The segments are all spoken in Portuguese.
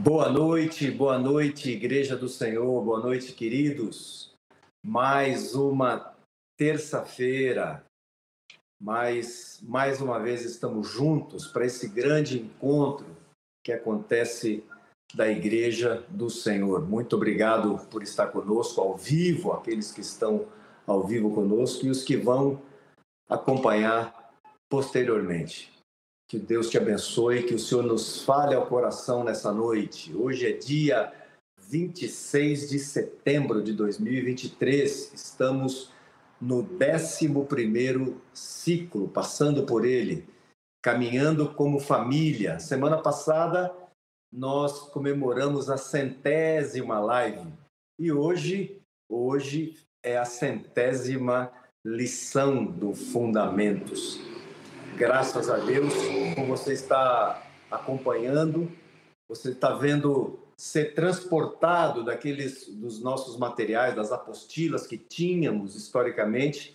Boa noite, Igreja do Senhor, boa noite, queridos. Mais uma terça-feira, mais uma vez estamos juntos para esse grande encontro que acontece da Igreja do Senhor. Muito obrigado por estar conosco ao vivo, aqueles que estão ao vivo conosco e os que vão acompanhar posteriormente. Que Deus te abençoe, que o Senhor nos fale ao coração nessa noite. Hoje é dia 26 de setembro de 2023. Estamos no 11º ciclo, passando por ele, caminhando como família. Semana passada, nós comemoramos a 100ª live. E hoje é a 100ª lição do Fundamentos. Graças a Deus, como você está acompanhando, você está vendo ser transportado dos nossos materiais, das apostilas que tínhamos historicamente.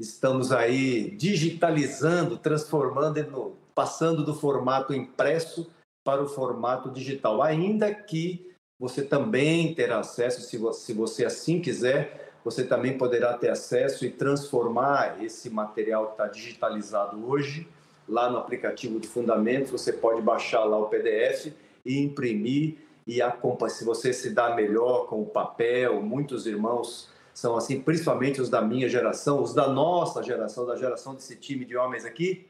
Estamos aí digitalizando, transformando, passando do formato impresso para o formato digital. Ainda que você também terá acesso, se você assim quiser, você também poderá ter acesso e transformar esse material que está digitalizado hoje lá no aplicativo de Fundamentos. Você pode baixar lá o PDF e imprimir e acompanhar. Se você se dá melhor com o papel, muitos irmãos são assim, principalmente os da minha geração, os da nossa geração, da geração desse time de homens aqui,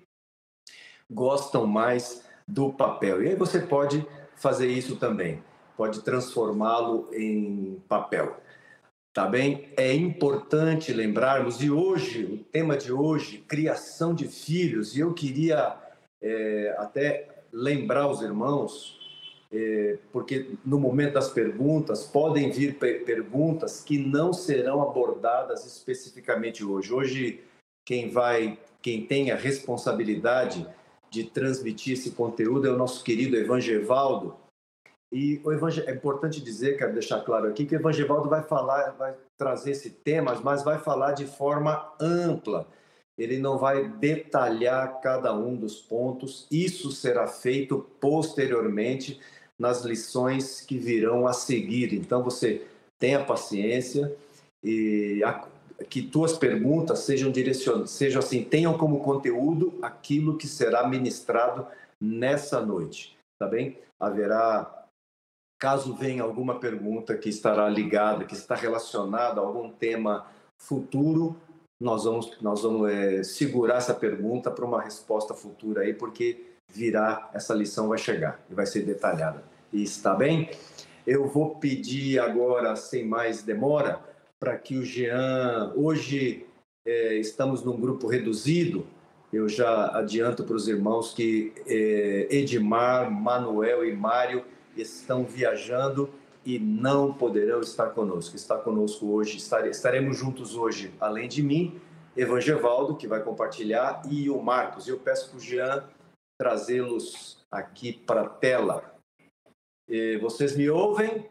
gostam mais do papel. E aí você pode fazer isso também, pode transformá-lo em papel. Tá bem? É importante lembrarmos, e hoje, o tema de hoje, criação de filhos, e eu queria até lembrar os irmãos, porque no momento das perguntas, podem vir perguntas que não serão abordadas especificamente hoje. Hoje, quem tem a responsabilidade de transmitir esse conteúdo é o nosso querido Evangevaldo. E é importante dizer, quero deixar claro aqui, que o Evangevaldo vai trazer esse tema, mas vai falar de forma ampla. Ele não vai detalhar cada um dos pontos. Isso será feito posteriormente nas lições que virão a seguir. Então, você tenha paciência e que tuas perguntas sejam direcionadas, sejam assim, tenham como conteúdo aquilo que será ministrado nessa noite. Tá bem? Haverá... Caso venha alguma pergunta que estará ligada, que está relacionada a algum tema futuro, nós vamos segurar essa pergunta para uma resposta futura aí, porque virá, essa lição vai chegar e vai ser detalhada. E está bem? Eu vou pedir agora, sem mais demora, para que o Jean... Hoje estamos num grupo reduzido. Eu já adianto para os irmãos que Edmar, Manuel e Mário estão viajando e não poderão estar conosco. Está conosco hoje, estaremos juntos hoje, além de mim, Evangevaldo, que vai compartilhar, e o Marcos. Eu peço para o Jean trazê-los aqui para a tela. E vocês me ouvem?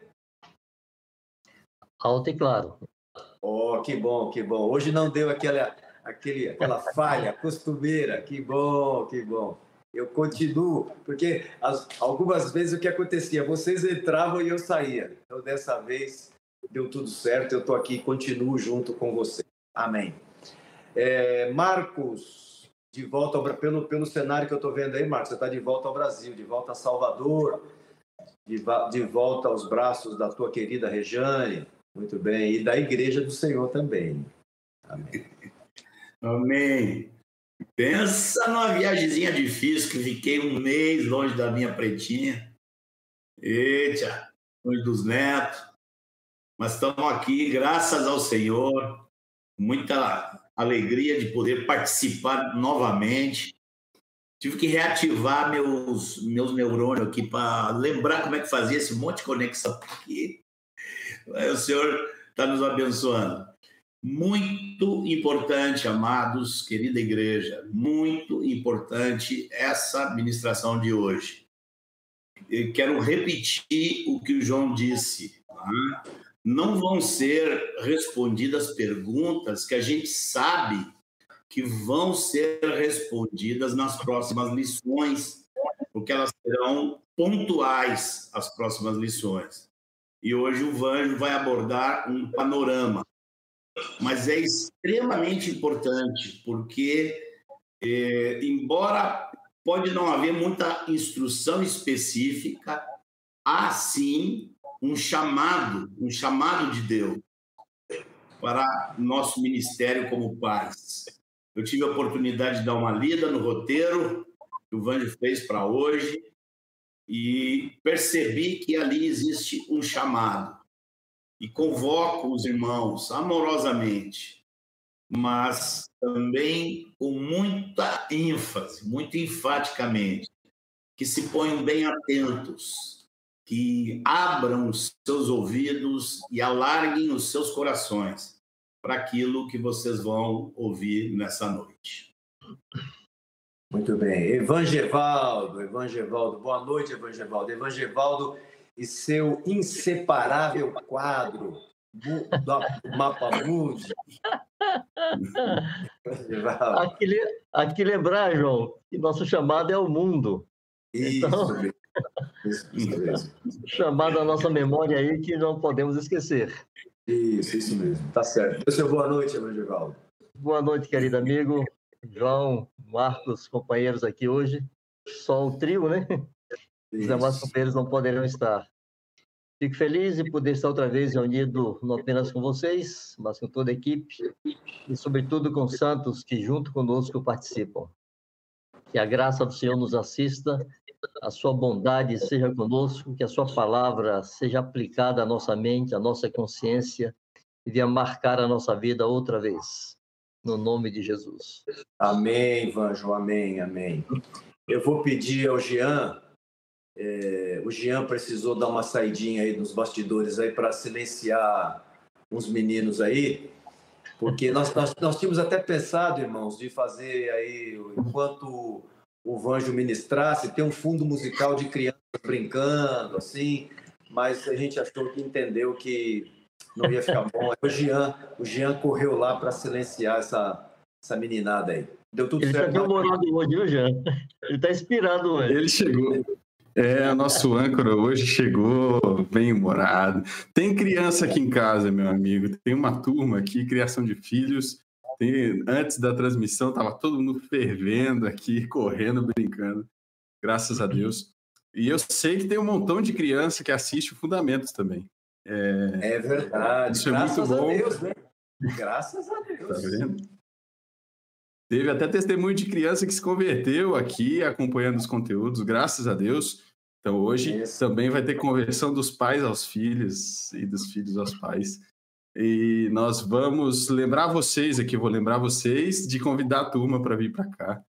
Alto e claro. Oh, que bom, que bom. Hoje não deu aquela falha costumeira. Que bom, que bom. Eu continuo, porque algumas vezes o que acontecia? Vocês entravam e eu saía. Então, dessa vez, deu tudo certo, eu estou aqui e continuo junto com vocês. Amém. Marcos, de volta pelo cenário que eu estou vendo aí, Marcos, você está de volta ao Brasil, de volta a Salvador, de volta aos braços da tua querida Rejane. Muito bem. E da Igreja do Senhor também. Amém. Amém. Pensa numa viagemzinha difícil, que fiquei um mês longe da minha pretinha. Eita, longe dos netos. Mas estamos aqui, graças ao Senhor. Muita alegria de poder participar novamente. Tive que reativar meus neurônios aqui para lembrar como é que fazia esse monte de conexão aqui. O Senhor está nos abençoando. Muito importante, amados, querida igreja, muito importante essa ministração de hoje. Eu quero repetir o que o João disse. Tá? Não vão ser respondidas perguntas que a gente sabe que vão ser respondidas nas próximas lições, porque elas serão pontuais, as próximas lições. E hoje o Vanjo vai abordar um panorama, mas é extremamente importante, porque, embora pode não haver muita instrução específica, há sim um chamado de Deus para nosso ministério como pais. Eu tive a oportunidade de dar uma lida no roteiro que o Vanjo fez para hoje e percebi que ali existe um chamado. E convoco os irmãos amorosamente, mas também com muita ênfase, muito enfaticamente, que se ponham bem atentos, que abram os seus ouvidos e alarguem os seus corações para aquilo que vocês vão ouvir nessa noite. Muito bem. Evangevaldo. Boa noite, Evangevaldo. Evangevaldo e seu inseparável quadro do Mapa Mundi. Há que lembrar, João, que nosso chamado é o mundo. Isso, então, isso mesmo. Chamado à nossa memória aí que não podemos esquecer. Isso mesmo, tá certo. Seu boa noite, Evangevaldo. Boa noite, querido amigo. João, Marcos, companheiros aqui hoje. Só o trio, né? Os demais companheiros não poderão estar. Fico feliz de poder estar outra vez reunido, não apenas com vocês, mas com toda a equipe e, sobretudo, com os santos que, junto conosco, participam. Que a graça do Senhor nos assista, a sua bondade seja conosco, que a sua palavra seja aplicada à nossa mente, à nossa consciência e venha marcar a nossa vida outra vez. No nome de Jesus. Amém, Vanjo, amém, amém. Eu vou pedir ao Jean... o Jean precisou dar uma saidinha aí nos bastidores aí para silenciar uns meninos aí, porque nós tínhamos até pensado, irmãos, de fazer aí, enquanto o Vanjo ministrasse, ter um fundo musical de crianças brincando, assim, mas a gente achou que entendeu que não ia ficar bom. O Jean correu lá para silenciar essa meninada aí. Deu tudo certo. Ele está demorado hoje, viu, Jean? Ele está inspirado hoje. Ele chegou. Nosso âncora hoje chegou bem-humorado. Tem criança aqui em casa, meu amigo. Tem uma turma aqui, criação de filhos. Antes da transmissão, estava todo mundo fervendo aqui, correndo, brincando. Graças a Deus. E eu sei que tem um montão de criança que assiste o Fundamentos também. É verdade. Isso é muito bom. Graças a Deus, né? Graças a Deus. Tá vendo? Teve até testemunho de criança que se converteu aqui, acompanhando os conteúdos, graças a Deus. Então, hoje também vai ter conversão dos pais aos filhos e dos filhos aos pais. E nós vamos lembrar vocês, aqui eu vou lembrar vocês, de convidar a turma para vir para cá.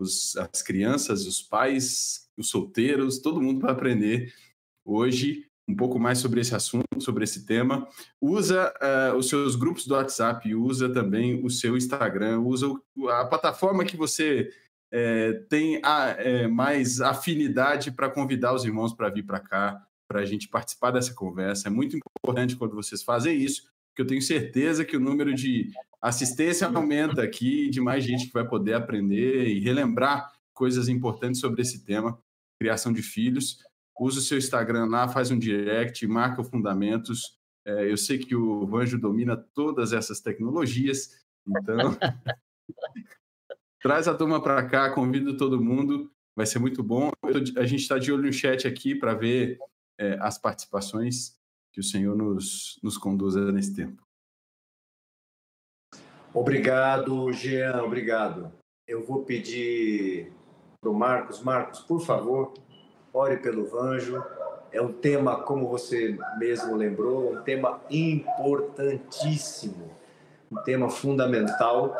As crianças, os pais, os solteiros, todo mundo para aprender hoje um pouco mais sobre esse assunto, sobre esse tema. Usa os seus grupos do WhatsApp, usa também o seu Instagram, usa a plataforma que você tem mais afinidade para convidar os irmãos para vir para cá, para a gente participar dessa conversa. É muito importante quando vocês fazem isso, porque eu tenho certeza que o número de assistência aumenta aqui, de mais gente que vai poder aprender e relembrar coisas importantes sobre esse tema, criação de filhos. Usa o seu Instagram lá, faz um direct, marca o Fundamentos. Eu sei que o Vanjo domina todas essas tecnologias, então traz a turma para cá, convido todo mundo, vai ser muito bom. A gente está de olho no chat aqui para ver as participações, que o Senhor nos conduza nesse tempo. Obrigado, Jean, obrigado. Eu vou pedir para o Marcos, por favor... Ore pelo Vanjo, é um tema, como você mesmo lembrou, um tema importantíssimo, um tema fundamental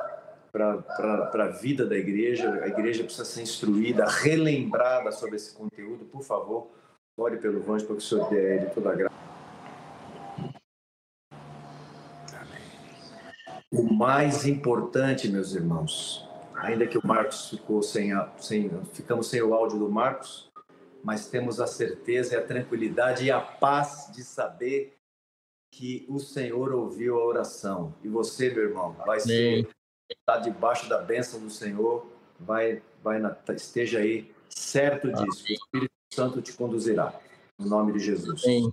para a vida da igreja. A igreja precisa ser instruída, relembrada sobre esse conteúdo. Por favor, ore pelo Vanjo, para que o Senhor dê a ele toda a graça. O mais importante, meus irmãos, ainda que o Marcos ficou ficamos sem o áudio do Marcos, mas temos a certeza e a tranquilidade e a paz de saber que o Senhor ouviu a oração. E você, meu irmão, vai ser, está debaixo da bênção do Senhor, esteja aí certo disso, que o Espírito Santo te conduzirá. no nome de Jesus. Amém.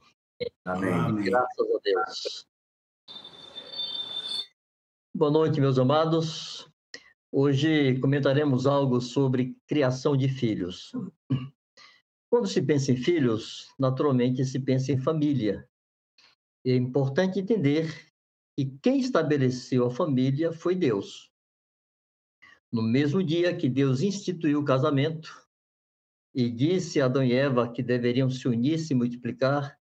Amém. Amém. Graças a Deus. Boa noite, meus amados. Hoje comentaremos algo sobre criação de filhos. Quando se pensa em filhos, naturalmente se pensa em família. É importante entender que quem estabeleceu a família foi Deus. No mesmo dia que Deus instituiu o casamento e disse a Adão e Eva que deveriam se unir, se multiplicar,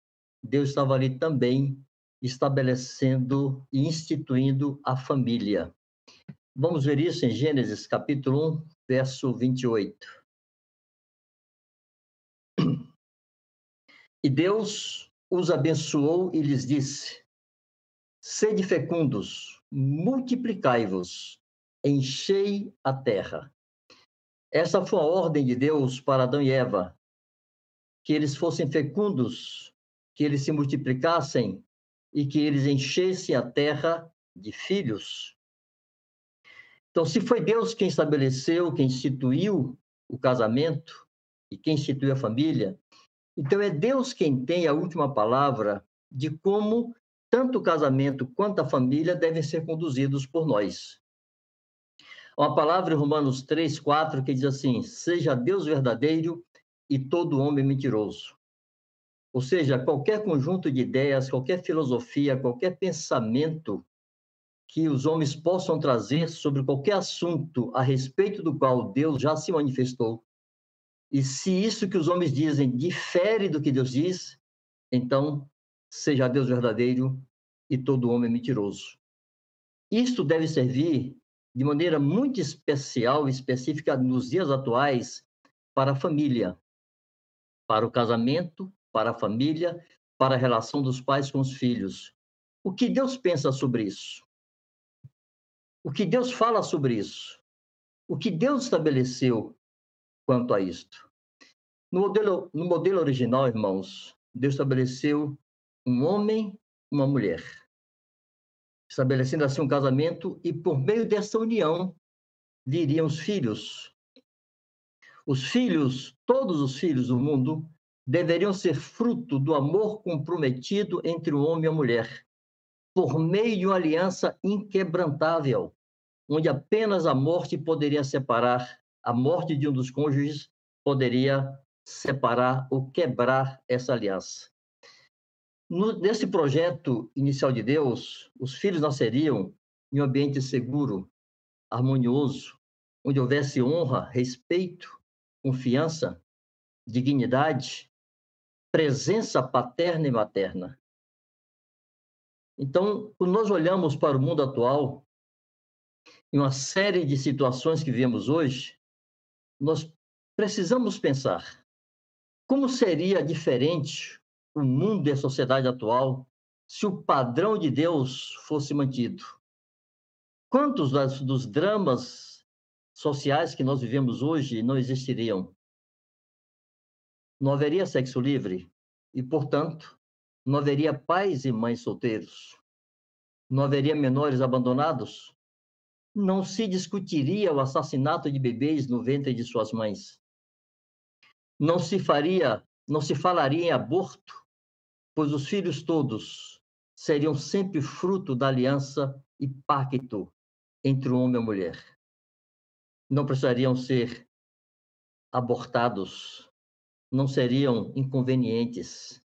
Deus estava ali também estabelecendo e instituindo a família. Vamos ver isso em Gênesis, capítulo 1, verso 28. E Deus os abençoou e lhes disse: sede fecundos, multiplicai-vos, enchei a terra. Essa foi a ordem de Deus para Adão e Eva, que eles fossem fecundos, que eles se multiplicassem e que eles enchessem a terra de filhos. Então, se foi Deus quem estabeleceu, quem instituiu o casamento e quem instituiu a família, então é Deus quem tem a última palavra de como tanto o casamento quanto a família devem ser conduzidos por nós. Uma palavra em Romanos 3:4 que diz assim: seja Deus verdadeiro e todo homem mentiroso. Ou seja, qualquer conjunto de ideias, qualquer filosofia, qualquer pensamento que os homens possam trazer sobre qualquer assunto a respeito do qual Deus já se manifestou, e se isso que os homens dizem difere do que Deus diz, então seja Deus verdadeiro e todo homem mentiroso. Isto deve servir de maneira muito especial e específica nos dias atuais para a família, para o casamento, para a família, para a relação dos pais com os filhos. O que Deus pensa sobre isso? O que Deus fala sobre isso? O que Deus estabeleceu quanto a isto? No modelo original, irmãos, Deus estabeleceu um homem e uma mulher, estabelecendo assim um casamento, e por meio dessa união viriam os filhos. Os filhos, todos os filhos do mundo, deveriam ser fruto do amor comprometido entre o homem e a mulher, por meio de uma aliança inquebrantável, onde apenas a morte poderia separar, a morte de um dos cônjuges poderia separar ou quebrar essa aliança. Nesse projeto inicial de Deus, os filhos nasceriam em um ambiente seguro, harmonioso, onde houvesse honra, respeito, confiança, dignidade, presença paterna e materna. Então, quando nós olhamos para o mundo atual, em uma série de situações que vemos hoje, nós precisamos pensar como seria diferente o mundo e a sociedade atual se o padrão de Deus fosse mantido. Quantos dos dramas sociais que nós vivemos hoje não existiriam? Não haveria sexo livre e, portanto, não haveria pais e mães solteiros. Não haveria menores abandonados. Não se discutiria o assassinato de bebês no ventre de suas mães. Não se falaria em aborto, pois os filhos todos seriam sempre fruto da aliança e pacto entre o homem e a mulher. Não precisariam ser abortados, não seriam inconvenientes.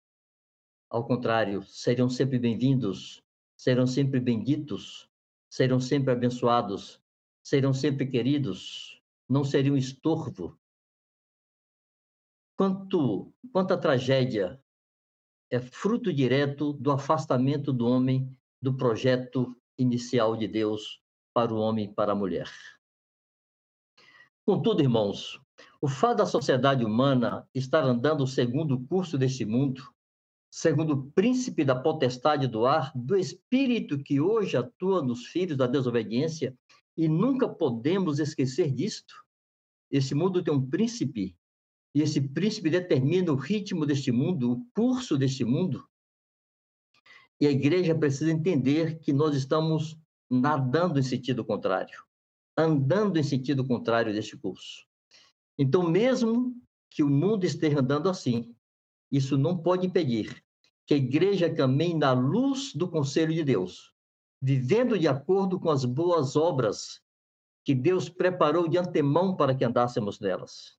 Ao contrário, seriam sempre bem-vindos, serão sempre benditos, serão sempre abençoados, serão sempre queridos, não seriam estorvo. Quanta tragédia é fruto direto do afastamento do homem do projeto inicial de Deus para o homem e para a mulher. Contudo, irmãos, o fato da sociedade humana estar andando segundo o curso deste mundo, segundo o príncipe da potestade do ar, do espírito que hoje atua nos filhos da desobediência, e nunca podemos esquecer disto. Esse mundo tem um príncipe, e esse príncipe determina o ritmo deste mundo, o curso deste mundo. E a igreja precisa entender que nós estamos nadando em sentido contrário, andando em sentido contrário deste curso. Então, mesmo que o mundo esteja andando assim, isso não pode impedir que a igreja caminhe na luz do conselho de Deus, vivendo de acordo com as boas obras que Deus preparou de antemão para que andássemos nelas.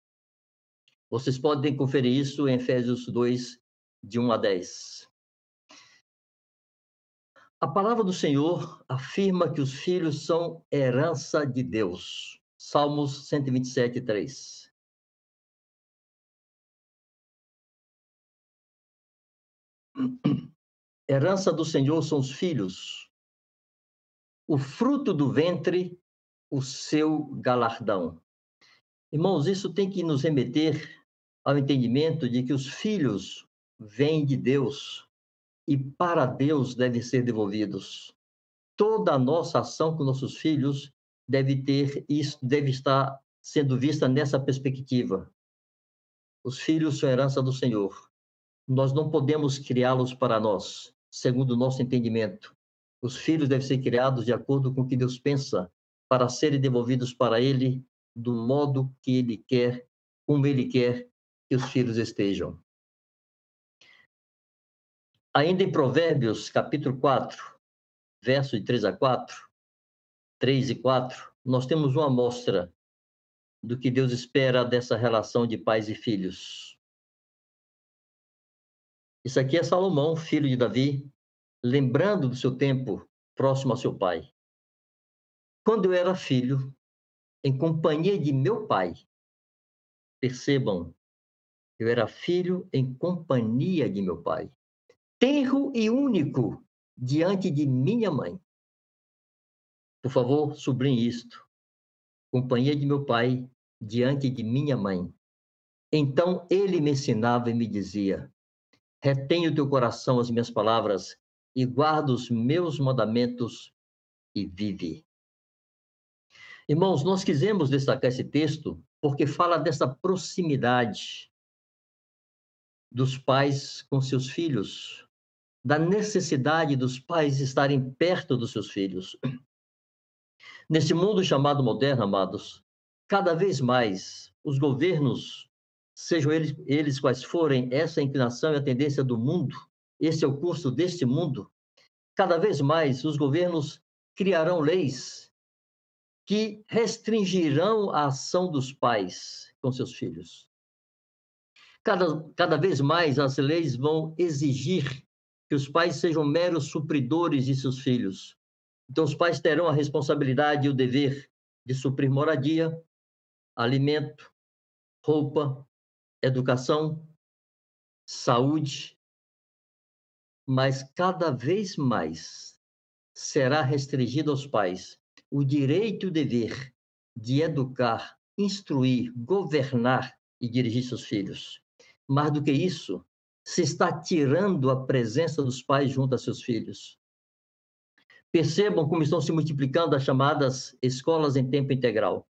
Vocês podem conferir isso em Efésios 2, de 1 a 10. A palavra do Senhor afirma que os filhos são herança de Deus. Salmos 127, 3. Herança do Senhor são os filhos, o fruto do ventre, o seu galardão. Irmãos, isso tem que nos remeter ao entendimento de que os filhos vêm de Deus e para Deus devem ser devolvidos. Toda a nossa ação com nossos filhos deve estar sendo vista nessa perspectiva. Os filhos são herança do Senhor. Nós não podemos criá-los para nós, segundo o nosso entendimento. Os filhos devem ser criados de acordo com o que Deus pensa, para serem devolvidos para Ele do modo que Ele quer, como Ele quer que os filhos estejam. Ainda em Provérbios, capítulo 4, verso de 3 e 4, nós temos uma amostra do que Deus espera dessa relação de pais e filhos. Isso aqui é Salomão, filho de Davi, lembrando do seu tempo próximo a seu pai. Quando eu era filho, em companhia de meu pai, percebam, eu era filho em companhia de meu pai, tenro e único diante de minha mãe. Por favor, sublinhe isto. Companhia de meu pai diante de minha mãe. Então ele me ensinava e me dizia: retém o teu coração as minhas palavras e guarda os meus mandamentos e vive. Irmãos, nós quisemos destacar esse texto porque fala dessa proximidade dos pais com seus filhos, da necessidade dos pais estarem perto dos seus filhos. Neste mundo chamado moderno, amados, cada vez mais os governos, sejam eles quais forem, essa inclinação e a tendência do mundo, esse é o curso deste mundo, cada vez mais os governos criarão leis que restringirão a ação dos pais com seus filhos. Cada vez mais as leis vão exigir que os pais sejam meros supridores de seus filhos. Então, os pais terão a responsabilidade e o dever de suprir moradia, alimento, roupa, educação, saúde, mas cada vez mais será restringido aos pais o direito e o dever de educar, instruir, governar e dirigir seus filhos. Mais do que isso, se está tirando a presença dos pais junto a seus filhos. Percebam como estão se multiplicando as chamadas escolas em tempo integral. O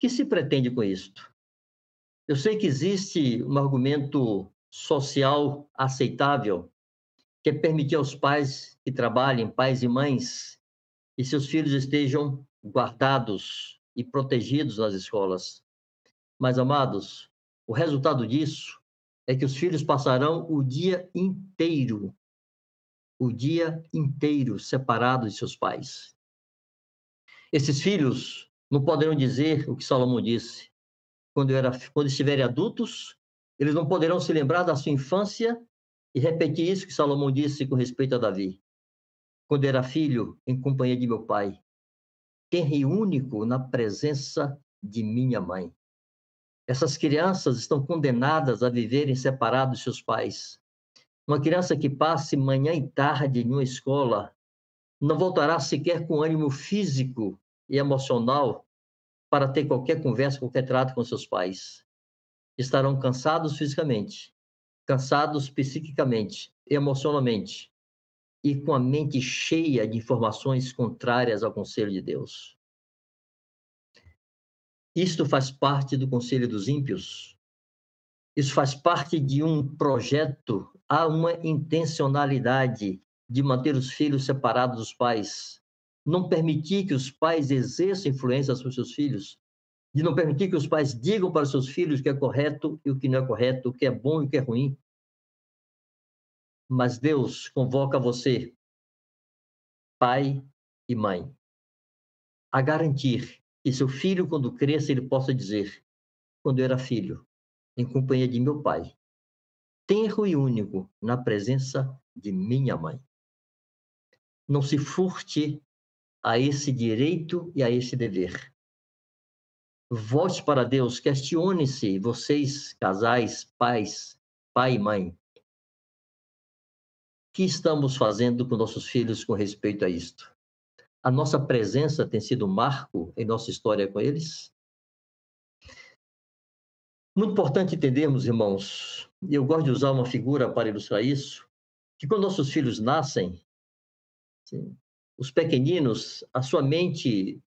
que se pretende com isto? Eu sei que existe um argumento social aceitável, que é permitir aos pais que trabalhem, pais e mães, que seus filhos estejam guardados e protegidos nas escolas. Mas, amados, o resultado disso é que os filhos passarão o dia inteiro separados de seus pais. Esses filhos não poderão dizer o que Salomão disse: quando estiverem adultos, eles não poderão se lembrar da sua infância e repetir isso que Salomão disse com respeito a Davi. Quando era filho, em companhia de meu pai, tenro e único na presença de minha mãe. Essas crianças estão condenadas a viverem separados de seus pais. Uma criança que passe manhã e tarde em uma escola não voltará sequer com ânimo físico e emocional para ter qualquer conversa, qualquer trato com seus pais. Estarão cansados fisicamente, cansados psiquicamente, emocionalmente, e com a mente cheia de informações contrárias ao conselho de Deus. Isto faz parte do conselho dos ímpios. Isso faz parte de um projeto, há uma intencionalidade de manter os filhos separados dos pais, não permitir que os pais exerçam influência sobre seus filhos, de não permitir que os pais digam para seus filhos o que é correto e o que não é correto, o que é bom e o que é ruim. Mas Deus convoca você, pai e mãe, a garantir que seu filho, quando cresça, ele possa dizer: quando eu era filho, em companhia de meu pai, tenro e único, na presença de minha mãe. Não se furte a esse direito e a esse dever. Volte para Deus, questione-se, vocês, casais, pais, pai e mãe. O que estamos fazendo com nossos filhos com respeito a isto? A nossa presença tem sido um marco em nossa história com eles? Muito importante entendermos, irmãos, e eu gosto de usar uma figura para ilustrar isso, que quando nossos filhos nascem, sim, os pequeninos, a sua mente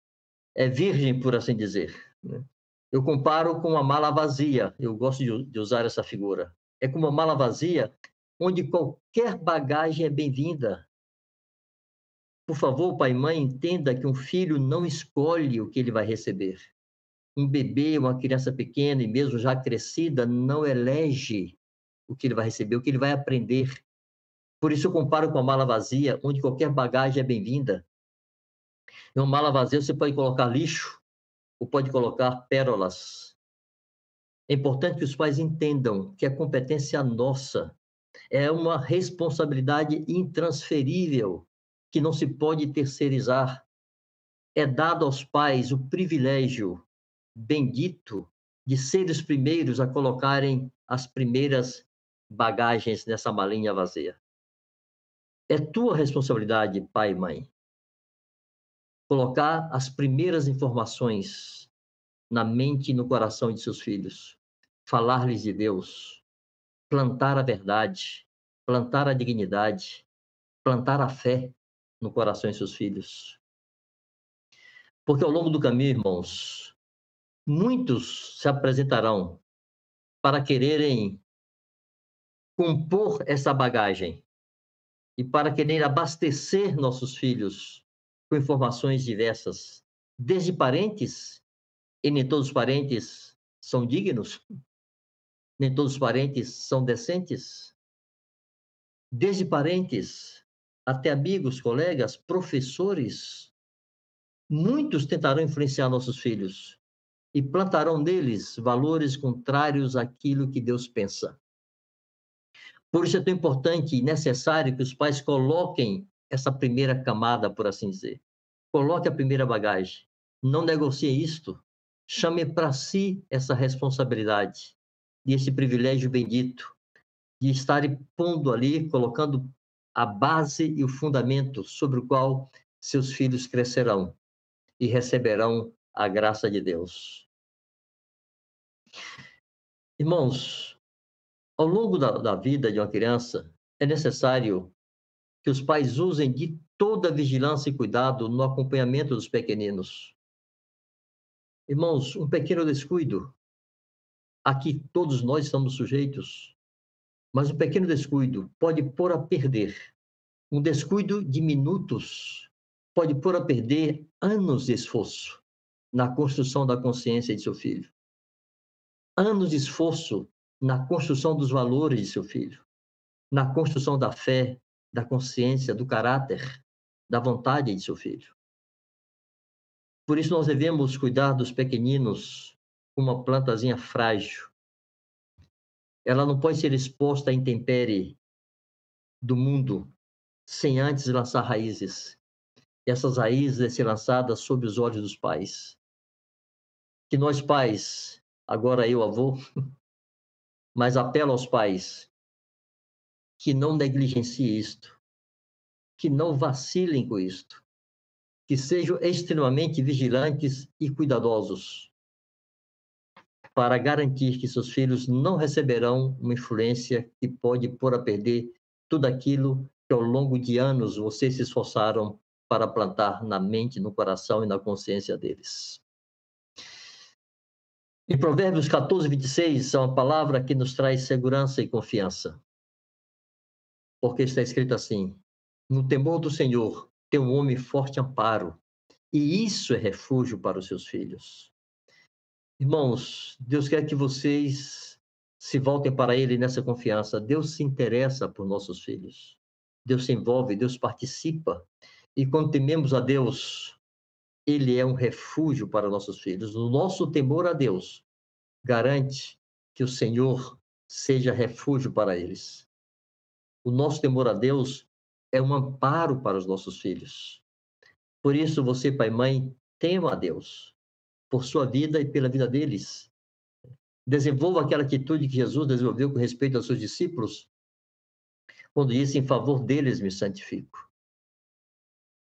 é virgem, por assim dizer. Né? Eu comparo com uma mala vazia, eu gosto de usar essa figura. É como uma mala vazia onde qualquer bagagem é bem-vinda. Por favor, pai e mãe, entenda que um filho não escolhe o que ele vai receber. Um bebê, uma criança pequena e mesmo já crescida, não elege o que ele vai receber, o que ele vai aprender. Por isso eu comparo com a mala vazia, onde qualquer bagagem é bem-vinda. Em uma mala vazia você pode colocar lixo ou pode colocar pérolas. É importante que os pais entendam que a competência nossa é uma responsabilidade intransferível que não se pode terceirizar. É dado aos pais o privilégio bendito de serem os primeiros a colocarem as primeiras bagagens nessa malinha vazia. É tua responsabilidade, pai e mãe, colocar as primeiras informações na mente e no coração de seus filhos, falar-lhes de Deus, plantar a verdade, plantar a dignidade, plantar a fé no coração de seus filhos. Porque ao longo do caminho, irmãos, muitos se apresentarão para quererem compor essa bagagem e para querer abastecer nossos filhos com informações diversas, desde parentes, e nem todos os parentes são dignos, nem todos os parentes são decentes, desde parentes até amigos, colegas, professores. Muitos tentarão influenciar nossos filhos e plantarão neles valores contrários àquilo que Deus pensa. Por isso é tão importante e necessário que os pais coloquem essa primeira camada, por assim dizer. Coloque a primeira bagagem. Não negocie isto. Chame para si essa responsabilidade e esse privilégio bendito de estar pondo ali, colocando a base e o fundamento sobre o qual seus filhos crescerão e receberão a graça de Deus. Irmãos, ao longo da vida de uma criança, é necessário que os pais usem de toda vigilância e cuidado no acompanhamento dos pequeninos. Irmãos, um pequeno descuido, a que todos nós estamos sujeitos, mas um pequeno descuido pode pôr a perder. Um descuido de minutos pode pôr a perder anos de esforço na construção da consciência de seu filho. Anos de esforço na construção dos valores de seu filho, na construção da fé, da consciência, do caráter, da vontade de seu filho. Por isso nós devemos cuidar dos pequeninos como uma plantazinha frágil. Ela não pode ser exposta à intempérie do mundo sem antes lançar raízes. E essas raízes devem ser lançadas sob os olhos dos pais. Que nós pais, agora eu avô, mas apelo aos pais que não negligenciem isto, que não vacilem com isto, que sejam extremamente vigilantes e cuidadosos para garantir que seus filhos não receberão uma influência que pode pôr a perder tudo aquilo que ao longo de anos vocês se esforçaram para plantar na mente, no coração e na consciência deles. Em Provérbios 14:26, é uma palavra que nos traz segurança e confiança. Porque está escrito assim: no temor do Senhor tem um homem forte amparo, e isso é refúgio para os seus filhos. Irmãos, Deus quer que vocês se voltem para Ele nessa confiança. Deus se interessa por nossos filhos. Deus se envolve, Deus participa. E quando tememos a Deus, Ele é um refúgio para nossos filhos. O nosso temor a Deus garante que o Senhor seja refúgio para eles. O nosso temor a Deus é um amparo para os nossos filhos. Por isso, você, pai e mãe, tema a Deus por sua vida e pela vida deles. Desenvolva aquela atitude que Jesus desenvolveu com respeito aos seus discípulos, quando disse: em favor deles me santifico.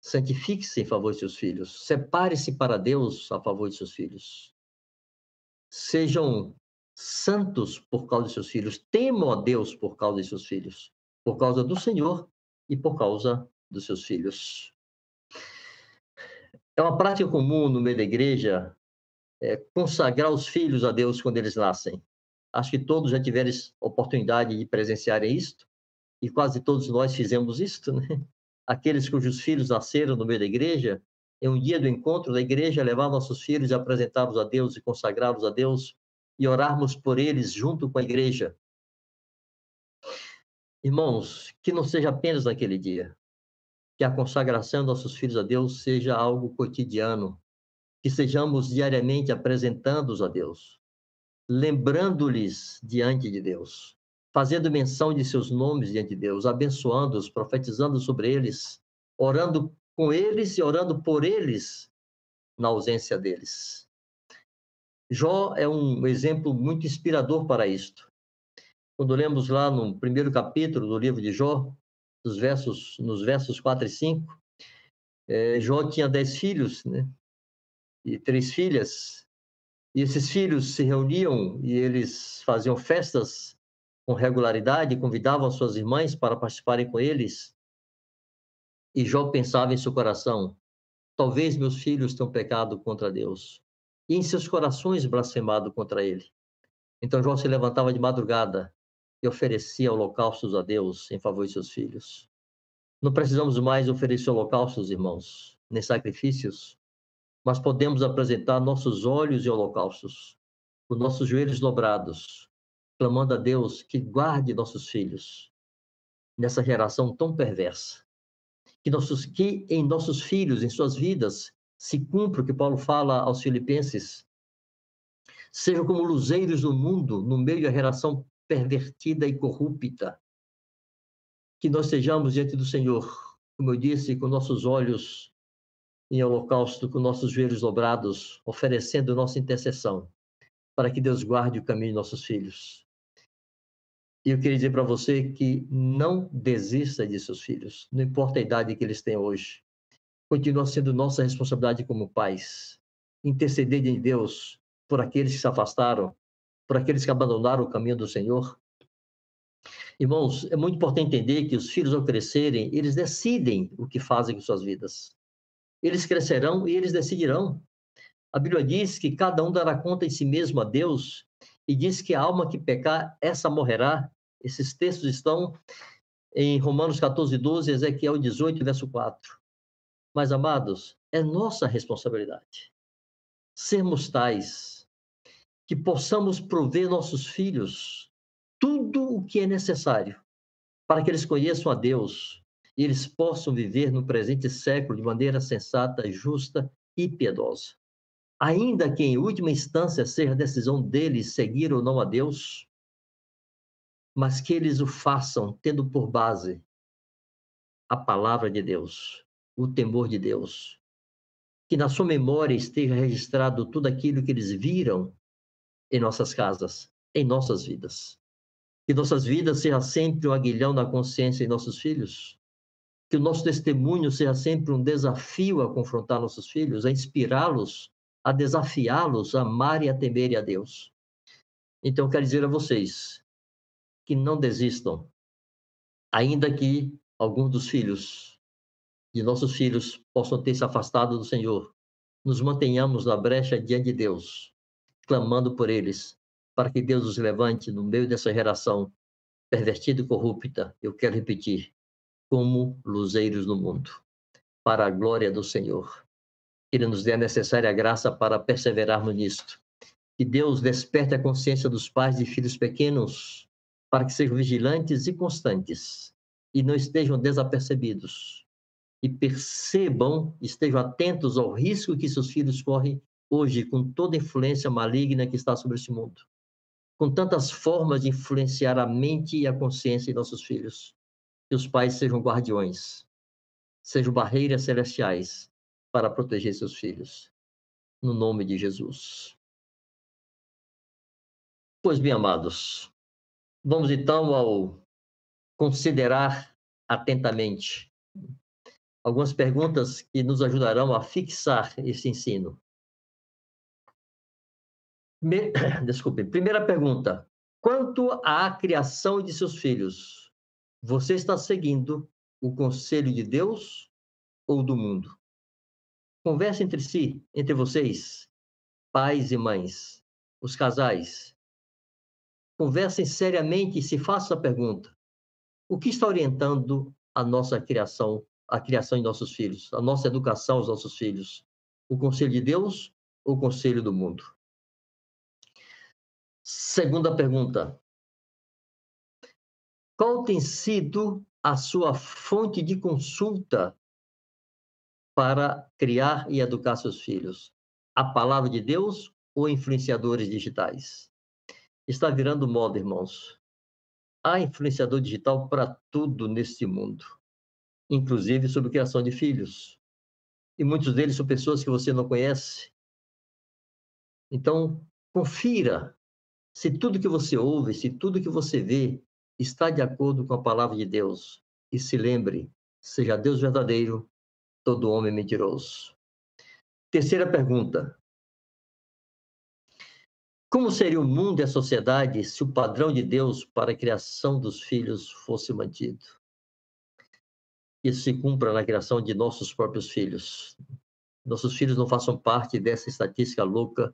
Santifique-se em favor de seus filhos. Separe-se para Deus a favor de seus filhos. Sejam santos por causa de seus filhos. Temam a Deus por causa de seus filhos, por causa do Senhor e por causa dos seus filhos. É uma prática comum no meio da igreja consagrar os filhos a Deus quando eles nascem. Acho que todos já tiveram oportunidade de presenciarem isto, e quase todos nós fizemos isto, né? Aqueles cujos filhos nasceram no meio da igreja, em um dia do encontro da igreja, levar nossos filhos e apresentá-los a Deus e consagrá-los a Deus e orarmos por eles junto com a igreja. Irmãos, que não seja apenas naquele dia, que a consagração de nossos filhos a Deus seja algo cotidiano, que sejamos diariamente apresentando-os a Deus, lembrando-lhes diante de Deus, fazendo menção de seus nomes diante de Deus, abençoando-os, profetizando sobre eles, orando com eles e orando por eles na ausência deles. Jó é um exemplo muito inspirador para isto. Quando lemos lá no primeiro capítulo do livro de Jó, nos versos 4 e 5, Jó tinha 10 filhos, né? E 3 filhas, e esses filhos se reuniam e eles faziam festas com regularidade, convidavam suas irmãs para participarem com eles, e Jó pensava em seu coração: talvez meus filhos tenham pecado contra Deus, e em seus corações blasfemado contra Ele. Então Jó se levantava de madrugada e oferecia holocaustos a Deus em favor de seus filhos. Não precisamos mais oferecer holocaustos, irmãos, nem sacrifícios, mas podemos apresentar nossos olhos em holocaustos, os nossos joelhos dobrados, clamando a Deus que guarde nossos filhos nessa geração tão perversa. Que em nossos filhos, em suas vidas, se cumpra o que Paulo fala aos Filipenses: sejam como luzeiros do mundo no meio da geração pervertida e corrupta. Que nós sejamos diante do Senhor, como eu disse, com nossos olhos em holocausto, com nossos joelhos dobrados, oferecendo nossa intercessão, para que Deus guarde o caminho de nossos filhos. E eu queria dizer para você que não desista de seus filhos, não importa a idade que eles têm hoje. Continua sendo nossa responsabilidade como pais interceder de Deus por aqueles que se afastaram, por aqueles que abandonaram o caminho do Senhor. Irmãos, é muito importante entender que os filhos, ao crescerem, eles decidem o que fazem com suas vidas. Eles crescerão e eles decidirão. A Bíblia diz que cada um dará conta de si mesmo a Deus, e diz que a alma que pecar, essa morrerá. Esses textos estão em Romanos 14, 12, Ezequiel 18, verso 4. Mas, amados, é nossa responsabilidade sermos tais que possamos prover nossos filhos tudo o que é necessário para que eles conheçam a Deus e eles possam viver no presente século de maneira sensata, justa e piedosa. Ainda que, em última instância, seja a decisão deles seguir ou não a Deus, mas que eles o façam tendo por base a palavra de Deus, o temor de Deus. Que na sua memória esteja registrado tudo aquilo que eles viram em nossas casas, em nossas vidas. Que nossas vidas seja sempre um aguilhão na consciência em nossos filhos. Que o nosso testemunho seja sempre um desafio a confrontar nossos filhos, a inspirá-los, a desafiá-los a amar e a temer a Deus. Então, quero dizer a vocês que não desistam, ainda que alguns dos filhos, de nossos filhos, possam ter se afastado do Senhor. Nos mantenhamos na brecha diante de Deus, clamando por eles, para que Deus os levante no meio dessa geração pervertida e corrupta, eu quero repetir, como luzeiros no mundo, para a glória do Senhor. Que Ele nos dê a necessária graça para perseverarmos nisto Que Deus desperte a consciência dos pais de filhos pequenos para que sejam vigilantes e constantes e não estejam desapercebidos. E percebam, estejam atentos ao risco que seus filhos correm hoje com toda a influência maligna que está sobre esse mundo. Com tantas formas de influenciar a mente e a consciência de nossos filhos. Que os pais sejam guardiões, sejam barreiras celestiais para proteger seus filhos. No nome de Jesus. Pois bem, amados, vamos então ao considerar atentamente algumas perguntas que nos ajudarão a fixar esse ensino. Primeira pergunta. Quanto à criação de seus filhos, você está seguindo o conselho de Deus ou do mundo? Conversa entre si, entre vocês, pais e mães, os casais. Conversem seriamente e se façam a pergunta: o que está orientando a nossa criação, a criação de nossos filhos, a nossa educação aos nossos filhos? O conselho de Deus ou o conselho do mundo? Segunda pergunta: qual tem sido a sua fonte de consulta para criar e educar seus filhos? A palavra de Deus ou influenciadores digitais? Está virando moda, irmãos. Há influenciador digital para tudo neste mundo, inclusive sobre criação de filhos. E muitos deles são pessoas que você não conhece. Então, confira se tudo que você ouve, se tudo que você vê está de acordo com a palavra de Deus. E se lembre, seja Deus verdadeiro, todo homem mentiroso. Terceira pergunta. Como seria o mundo e a sociedade se o padrão de Deus para a criação dos filhos fosse mantido? Isso se cumpra na criação de nossos próprios filhos. Nossos filhos não façam parte dessa estatística louca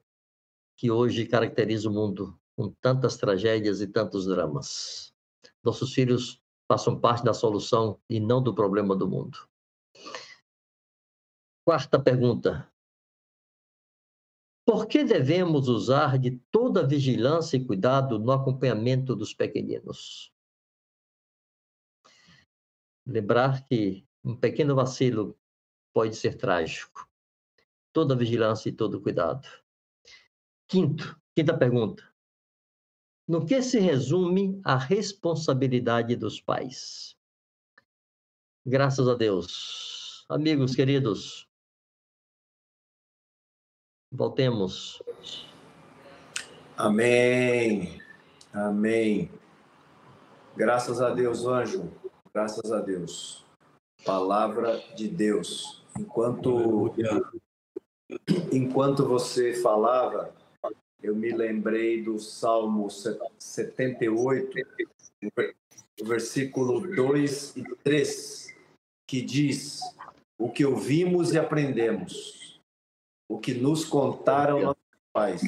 que hoje caracteriza o mundo, com tantas tragédias e tantos dramas. Nossos filhos façam parte da solução e não do problema do mundo. Quarta pergunta. Por que devemos usar de toda vigilância e cuidado no acompanhamento dos pequeninos? Lembrar que um pequeno vacilo pode ser trágico. Toda vigilância e todo cuidado. Quinta pergunta. No que se resume a responsabilidade dos pais? Graças a Deus. Amigos queridos, voltemos. Amém. Amém. Graças a Deus, anjo. Graças a Deus. Palavra de Deus. Enquanto você falava, eu me lembrei do Salmo 78, versículo 2 e 3, que diz: o que ouvimos e aprendemos, o que nos contaram nossos pais,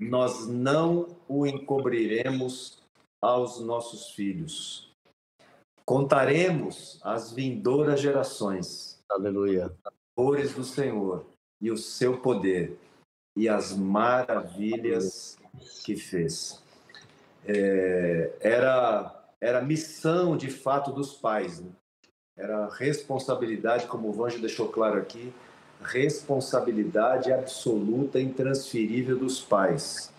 nós não o encobriremos aos nossos filhos. Contaremos às vindouras gerações. Aleluia. As dores do Senhor e o seu poder e as maravilhas que fez. Era missão, de fato, dos pais, né? Era responsabilidade, como o Vanjo deixou claro aqui, responsabilidade absoluta e intransferível dos pais.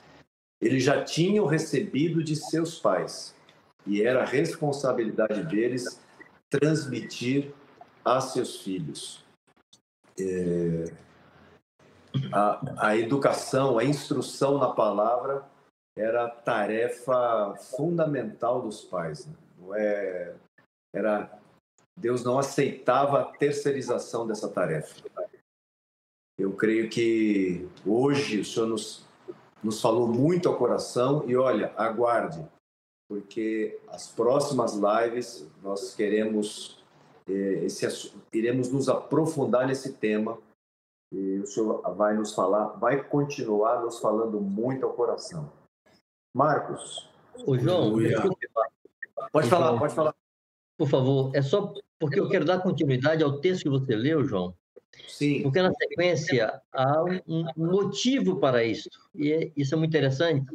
Eles já tinham recebido de seus pais e era a responsabilidade deles transmitir a seus filhos. A educação, a instrução na palavra era a tarefa fundamental dos pais, né? Deus não aceitava a terceirização dessa tarefa. Eu creio que hoje o Senhor nos falou muito ao coração e, olha, aguarde, porque as próximas lives nós queremos, iremos nos aprofundar nesse tema e o Senhor vai nos falar, vai continuar nos falando muito ao coração. Marcos. Ô, João, pode falar. Por favor, é só porque eu quero dar continuidade ao texto que você leu, João, Sim. Porque na sequência há um motivo para isso. E isso é muito interessante.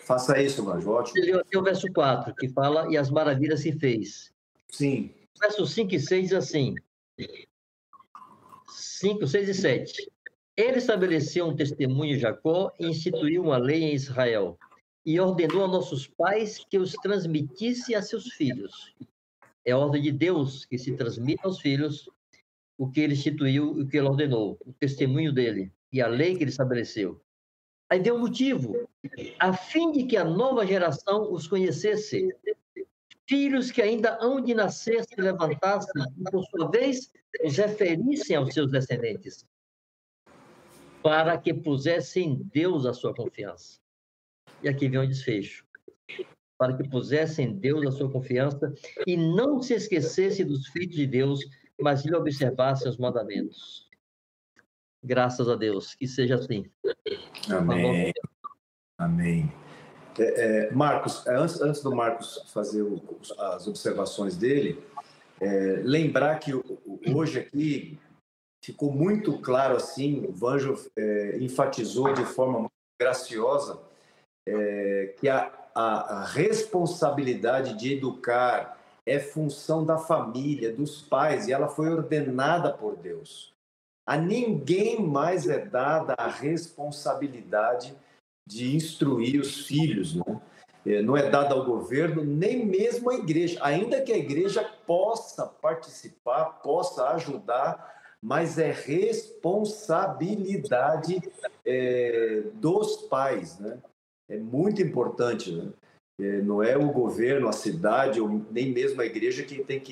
Faça isso, Major. Ótimo. Você leu aqui o verso 4, que fala, e as maravilhas se fez. Sim. Versos 5 e 6 diz assim, 5, 6 e 7. Ele estabeleceu um testemunho em Jacó e instituiu uma lei em Israel e ordenou a nossos pais que os transmitissem a seus filhos. É a ordem de Deus que se transmite aos filhos o que ele instituiu e o que ele ordenou, o testemunho dele e a lei que ele estabeleceu. Aí deu um motivo, a fim de que a nova geração os conhecesse. Filhos que ainda hão de nascer se levantassem e, por sua vez, os referissem aos seus descendentes, para que pusessem em Deus a sua confiança. E aqui vem o desfecho. Para que pusessem em Deus a sua confiança e não se esquecessem dos filhos de Deus, mas lhe observassem os mandamentos. Graças a Deus, que seja assim. Amém. Amém. Marcos, antes do Marcos fazer as observações dele, lembrar que hoje aqui ficou muito claro assim, o Vanjo enfatizou de forma muito graciosa que a responsabilidade de educar é função da família, dos pais, e ela foi ordenada por Deus. A ninguém mais é dada a responsabilidade de instruir os filhos, né? Não é dado ao governo, nem mesmo à igreja, ainda que a igreja possa participar, possa ajudar, mas é responsabilidade dos pais, né? É muito importante, né? Não é o governo, a cidade, ou nem mesmo a igreja que tem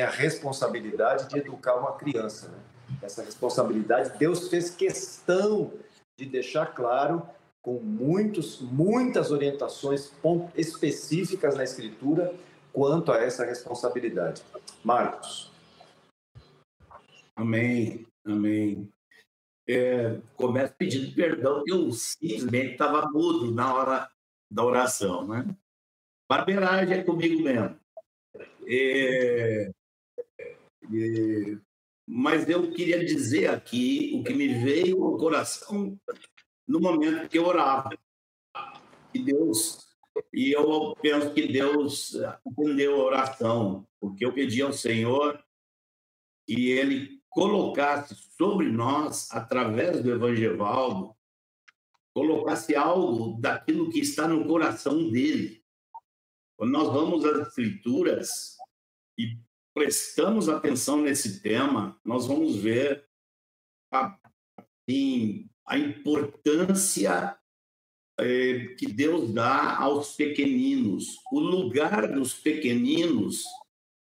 a responsabilidade de educar uma criança, né? Essa responsabilidade, Deus fez questão de deixar claro com muitas orientações específicas na Escritura quanto a essa responsabilidade. Marcos. Amém, amém. Começo pedindo perdão, eu simplesmente estava mudo na hora da oração, né? Barbeiragem é comigo mesmo. Mas eu queria dizer aqui o que me veio ao coração no momento que eu orava. E eu penso que Deus atendeu a oração, porque eu pedi ao Senhor e Ele colocasse sobre nós, através do Evangevaldo, colocasse algo daquilo que está no coração dele. Quando nós vamos às Escrituras e prestamos atenção nesse tema, nós vamos ver a importância que Deus dá aos pequeninos, o lugar dos pequeninos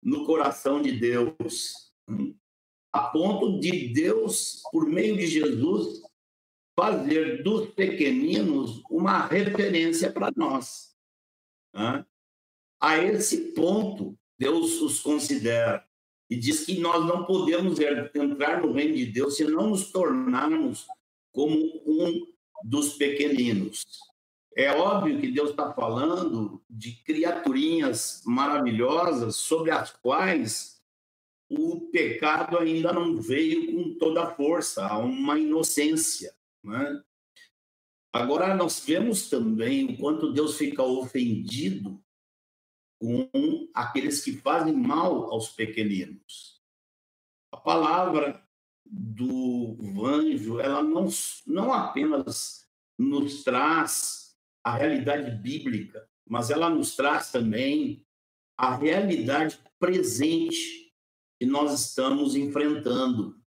no coração de Deus, a ponto de Deus, por meio de Jesus, fazer dos pequeninos uma referência para nós. Né? A esse ponto, Deus os considera e diz que nós não podemos entrar no reino de Deus se não nos tornarmos como um dos pequeninos. É óbvio que Deus está falando de criaturinhas maravilhosas sobre as quais o pecado ainda não veio com toda a força, há uma inocência, né? Agora, nós vemos também o quanto Deus fica ofendido com aqueles que fazem mal aos pequeninos. A palavra do Vanjo, ela não apenas nos traz a realidade bíblica, mas ela nos traz também a realidade presente que nós estamos enfrentando.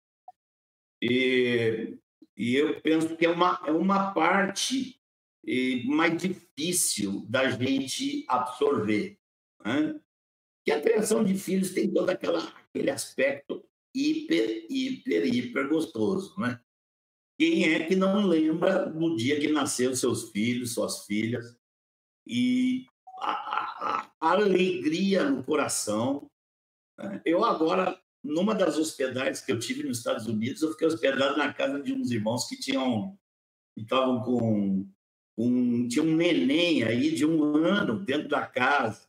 E eu penso que é uma parte mais difícil da gente absorver, né? Que a criação de filhos tem todo aquele aspecto hiper gostoso, né? Quem é que não lembra do dia que nasceu seus filhos, suas filhas, e a alegria no coração, né? Eu agora, numa das hospedagens que eu tive nos Estados Unidos, eu fiquei hospedado na casa de uns irmãos que estavam tinha um neném aí de 1 ano dentro da casa,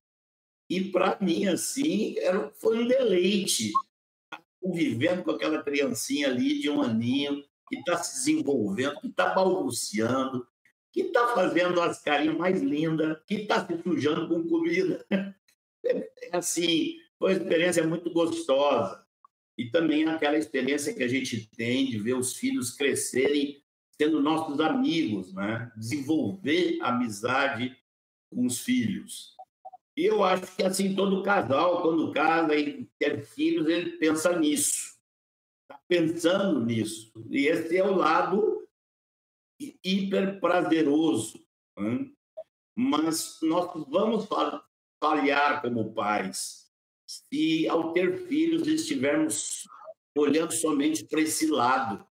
e para mim, assim, foi um deleite convivendo com aquela criancinha ali de um aninho, que está se desenvolvendo, que está balbuciando, que está fazendo as carinhas mais lindas, que está se sujando com comida. É assim, foi uma experiência muito gostosa. E também aquela experiência que a gente tem de ver os filhos crescerem sendo nossos amigos, né? Desenvolver amizade com os filhos. E eu acho que assim todo casal, quando casa e tem filhos, ele pensa nisso. Está pensando nisso. E esse é o lado hiper prazeroso. Né? Mas nós vamos falhar como pais se, ao ter filhos, estivermos olhando somente para esse lado,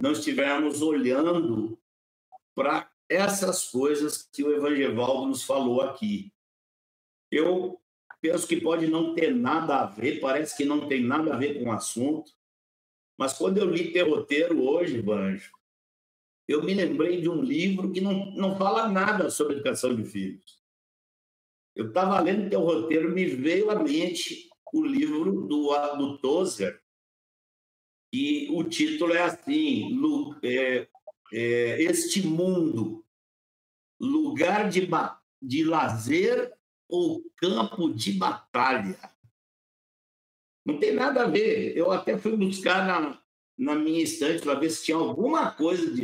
não estivermos olhando para essas coisas que o Evangevaldo nos falou aqui. Eu penso que pode não ter nada a ver, parece que não tem nada a ver com o assunto, mas quando eu li teu roteiro hoje, Banjo, eu me lembrei de um livro que não fala nada sobre educação de filhos. Eu estava lendo teu roteiro, me veio à mente o livro do Tozer, e o título é assim, Este Mundo, Lugar de Lazer ou Campo de Batalha. Não tem nada a ver. Eu até fui buscar na minha estante para ver se tinha alguma coisa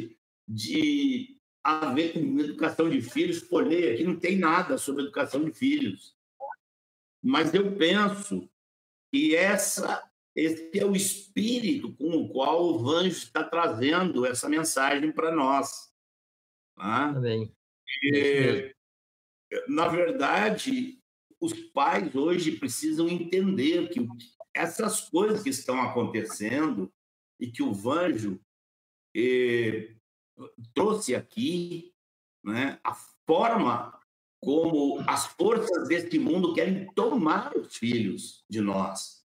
de a ver com educação de filhos. Folhei aqui, não tem nada sobre educação de filhos. Mas eu penso que esse é o espírito com o qual o Vanjo está trazendo essa mensagem para nós. Tá? Bem. E, na verdade, os pais hoje precisam entender que essas coisas que estão acontecendo e que o Vanjo trouxe aqui, né, a forma como as forças deste mundo querem tomar os filhos de nós.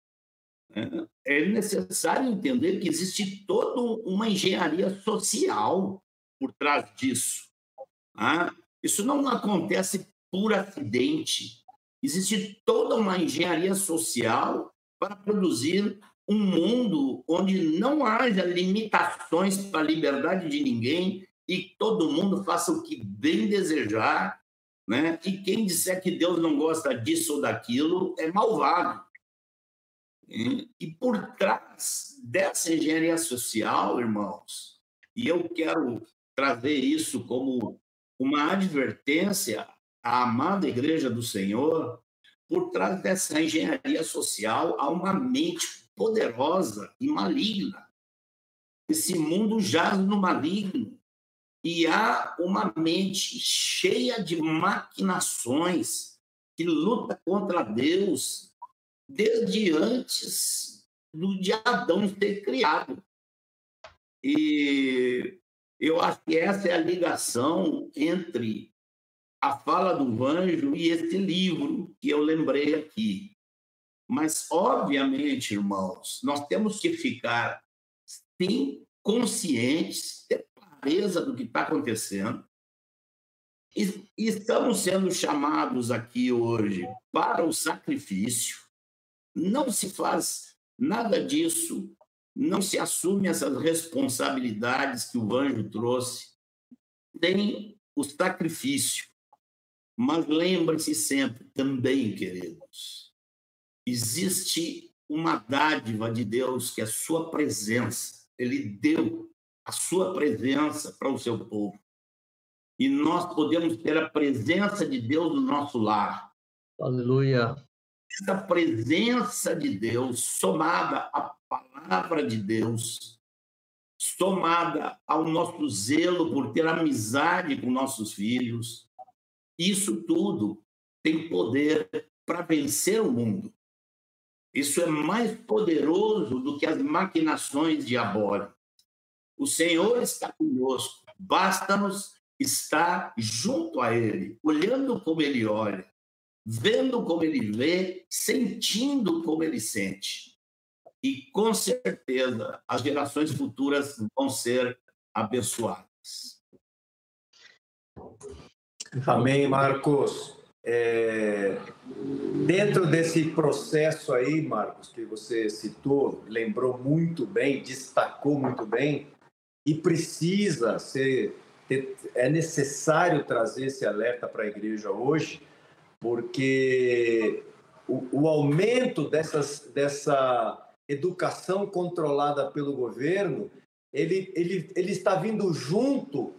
É necessário entender que existe toda uma engenharia social por trás disso. Tá? Isso não acontece por acidente. Existe toda uma engenharia social para produzir um mundo onde não haja limitações para a liberdade de ninguém e todo mundo faça o que bem desejar, né? E quem disser que Deus não gosta disso ou daquilo é malvado. E por trás dessa engenharia social, irmãos, e eu quero trazer isso como uma advertência à amada Igreja do Senhor, por trás dessa engenharia social há uma mente poderosa e maligna. Esse mundo jaz no maligno e há uma mente cheia de maquinações que luta contra Deus desde antes de Adão ser criado. E eu acho que essa é a ligação entre a fala do Vanjo e esse livro que eu lembrei aqui. Mas, obviamente, irmãos, nós temos que ficar, sim, conscientes, ter clareza do que está acontecendo. E estamos sendo chamados aqui hoje para o sacrifício. Não se faz nada disso, não se assume essas responsabilidades que o Vanjo trouxe. Tem o sacrifício. Mas lembre-se sempre também, queridos, existe uma dádiva de Deus, que é a sua presença. Ele deu a sua presença para o seu povo. E nós podemos ter a presença de Deus no nosso lar. Aleluia! Essa presença de Deus, somada à palavra de Deus, somada ao nosso zelo por ter amizade com nossos filhos, isso tudo tem poder para vencer o mundo. Isso é mais poderoso do que as maquinações diabólicas. O Senhor está conosco, basta-nos estar junto a Ele, olhando como Ele olha, vendo como ele vê, sentindo como ele sente. E, com certeza, as gerações futuras vão ser abençoadas. Amém, Marcos. dentro desse processo aí, Marcos, que você citou, lembrou muito bem, destacou muito bem, e precisa ser, é necessário trazer esse alerta para a igreja hoje, porque o aumento dessa educação controlada pelo governo, ele está vindo junto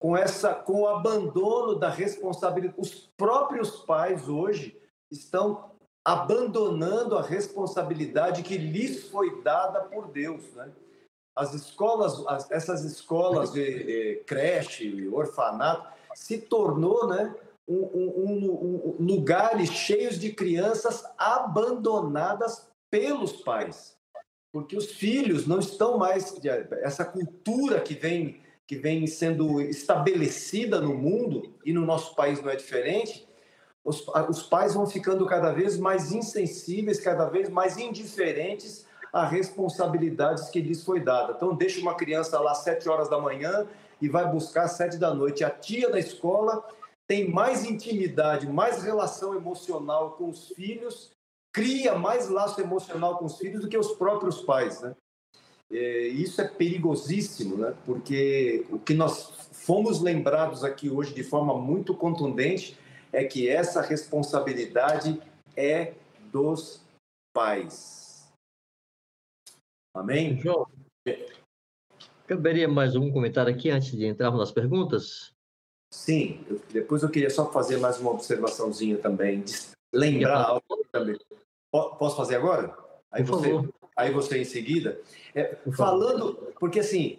com o abandono da responsabilidade. Os próprios pais hoje estão abandonando a responsabilidade que lhes foi dada por Deus, né? As escolas, essas escolas, creche, orfanato, se tornou, né, um lugares cheios de crianças abandonadas pelos pais, porque os filhos não estão mais... Essa cultura que vem sendo estabelecida no mundo, e no nosso país não é diferente, os pais vão ficando cada vez mais insensíveis, cada vez mais indiferentes às responsabilidades que lhes foi dada. Então, deixa uma criança lá às 7h e vai buscar às 19h. A tia da escola tem mais intimidade, mais relação emocional com os filhos, cria mais laço emocional com os filhos do que os próprios pais, né? Isso é perigosíssimo, né? Porque o que nós fomos lembrados aqui hoje de forma muito contundente é que essa responsabilidade é dos pais. Amém? João, caberia mais algum comentário aqui antes de entrarmos nas perguntas? Sim, depois eu queria só fazer mais uma observaçãozinha também, lembrar algo também. Posso fazer agora? Aí você em seguida. Falando, porque assim,